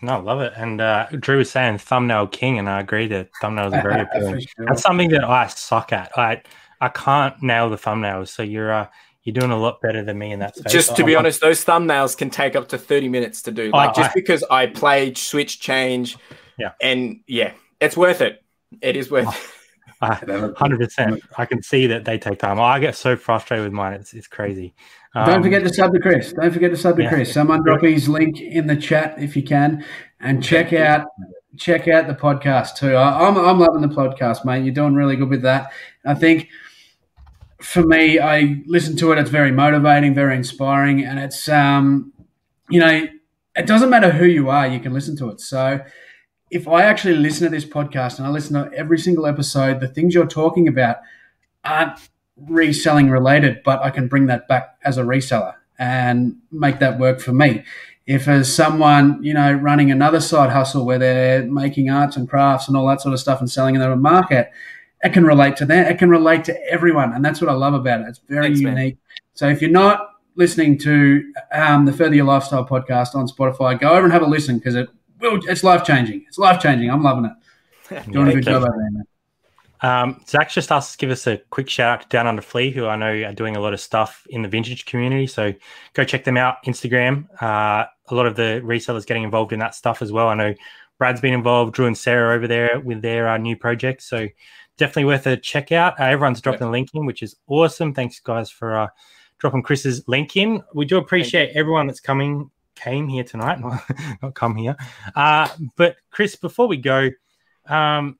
No, I love it. And uh, Drew was saying thumbnail king, and I agree that thumbnails are very appealing. Sure. That's something that I suck at. I I can't nail the thumbnails, so you're uh, you're doing a lot better than me in that space. Just to so, be I'm, honest, those thumbnails can take up to thirty minutes to do. Like I, just I, because I play, switch, change, yeah, and yeah, it's worth it. It is worth it. one hundred percent. I can see that they take time. I get so frustrated with mine. It's it's crazy. Um, Don't forget to sub to Chris. Don't forget to sub to yeah. Chris. Someone drop his link in the chat if you can, and check out check out the podcast too. I, I'm I'm loving the podcast, mate. You're doing really good with that. I think for me, I listen to it. It's very motivating, very inspiring, and it's um, you know, it doesn't matter who you are, you can listen to it. So if I actually listen to this podcast and I listen to every single episode, the things you're talking about aren't reselling related, but I can bring that back as a reseller and make that work for me. If as someone, you know, running another side hustle where they're making arts and crafts and all that sort of stuff and selling in their own market, it can relate to them. It can relate to everyone. And that's what I love about it. It's very Thanks, unique. Man. So if you're not listening to um, the Further Your Lifestyle podcast on Spotify, go over and have a listen, because it will, it's life-changing. It's life-changing. I'm loving it. Doing yeah, a good job over there, man. Um, Zach just asked to give us a quick shout out to Down Under Flea, who I know are doing a lot of stuff in the vintage community. So go check them out, Instagram. Uh, a lot of the resellers getting involved in that stuff as well. I know Brad's been involved, Drew and Sarah over there with their uh, new project. So definitely worth a check out. Uh, everyone's dropping yeah. a link in, which is awesome. Thanks, guys, for uh, dropping Chris's link in. We do appreciate everyone that's coming, came here tonight, not, not come here. Uh, but, Chris, before we go, um,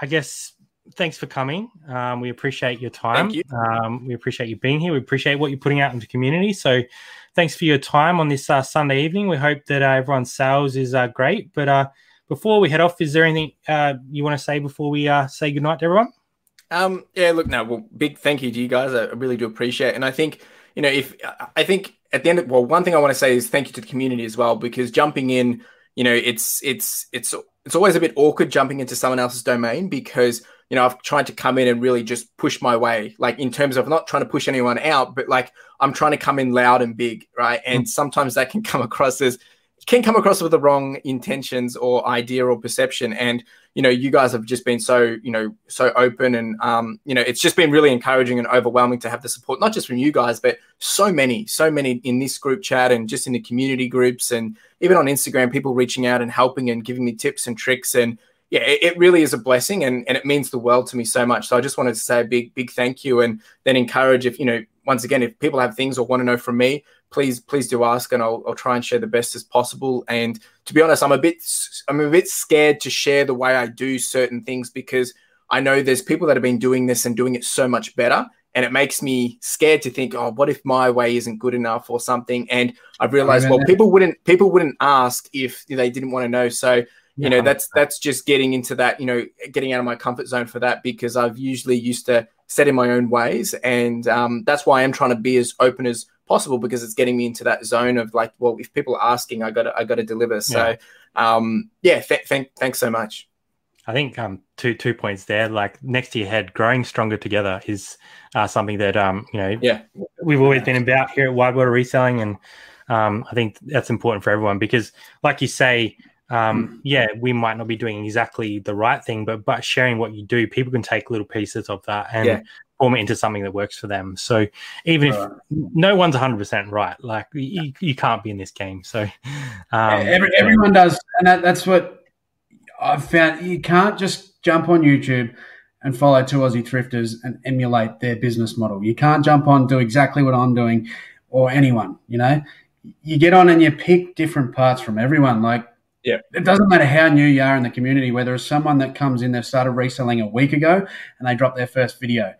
I guess... thanks for coming. Um, we appreciate your time. Thank you. Um, we appreciate you being here. We appreciate what you're putting out into the community. So thanks for your time on this uh, Sunday evening. We hope that uh, everyone's sales is uh, great. But uh, before we head off, is there anything uh, you want to say before we uh, say goodnight to everyone? Um, yeah, look, no, well, big thank you to you guys. I really do appreciate it. And I think, you know, if I think at the end of, well, one thing I want to say is thank you to the community as well, because jumping in, you know, it's, it's, it's, it's always a bit awkward jumping into someone else's domain, because you know, I've tried to come in and really just push my way, like in terms of not trying to push anyone out, but like I'm trying to come in loud and big, right? And mm. sometimes that can come across as, can come across with the wrong intentions or idea or perception. And, you know, you guys have just been so, you know, so open and, um, you know, it's just been really encouraging and overwhelming to have the support, not just from you guys, but so many, so many in this group chat and just in the community groups and even on Instagram, people reaching out and helping and giving me tips and tricks and, yeah, it really is a blessing and, and it means the world to me so much. So I just wanted to say a big, big thank you and then encourage if, you know, once again, if people have things or want to know from me, please, please do ask and I'll, I'll try and share the best as possible. And to be honest, I'm a bit, I'm a bit scared to share the way I do certain things because I know there's people that have been doing this and doing it so much better. And it makes me scared to think, oh, what if my way isn't good enough or something? And I've realized, well, people wouldn't, people wouldn't ask if they didn't want to know. So you know, that's that's just getting into that, you know, getting out of my comfort zone for that, because I've usually used to set in my own ways. And um, that's why I'm trying to be as open as possible, because it's getting me into that zone of like, well, if people are asking, I got I got to deliver. So, yeah, um, yeah th- th- thanks so much. I think um, two two points there, like next to your head, growing stronger together is uh, something that, um, you know, yeah. we've always been about here at Widewater Reselling. And um, I think that's important for everyone because like you say, Um, yeah, we might not be doing exactly the right thing, but but sharing what you do, people can take little pieces of that and yeah. form it into something that works for them. So even if uh, no one's one hundred percent right, like you, you can't be in this game. So um, Every, everyone does. And that, that's what I've found. You can't just jump on YouTube and follow two Aussie thrifters and emulate their business model. You can't jump on, do exactly what I'm doing or anyone, you know. You get on and you pick different parts from everyone, like, yeah, it doesn't matter how new you are in the community, whether it's someone that comes in, they've started reselling a week ago and they drop their first video.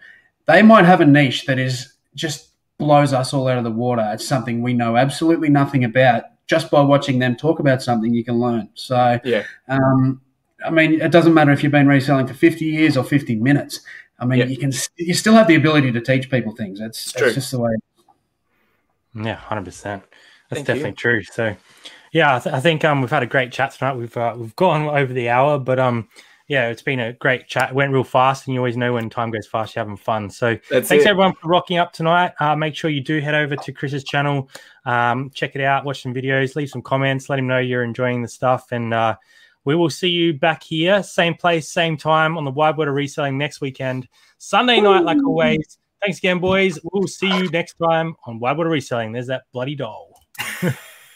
They might have a niche that is just blows us all out of the water. It's something we know absolutely nothing about. Just by watching them talk about something, you can learn. So, yeah. um, I mean, it doesn't matter if you've been reselling for fifty years or fifty minutes. I mean, yeah. you can you still have the ability to teach people things. It's, it's, it's just the way. Yeah, one hundred percent. That's Thank definitely you. True. So... yeah, I, th- I think um, we've had a great chat tonight. We've uh, we've gone over the hour, but um, yeah, it's been a great chat. It went real fast, and you always know when time goes fast, you're having fun. So That's thanks, it. everyone, for rocking up tonight. Uh, make sure you do head over to Chris's channel. Um, check it out. Watch some videos. Leave some comments. Let him know you're enjoying the stuff. And uh, we will see you back here, same place, same time, on the Widewater Reselling next weekend. Sunday night, like always. Thanks again, boys. We'll see you next time on Widewater Reselling. There's that bloody doll.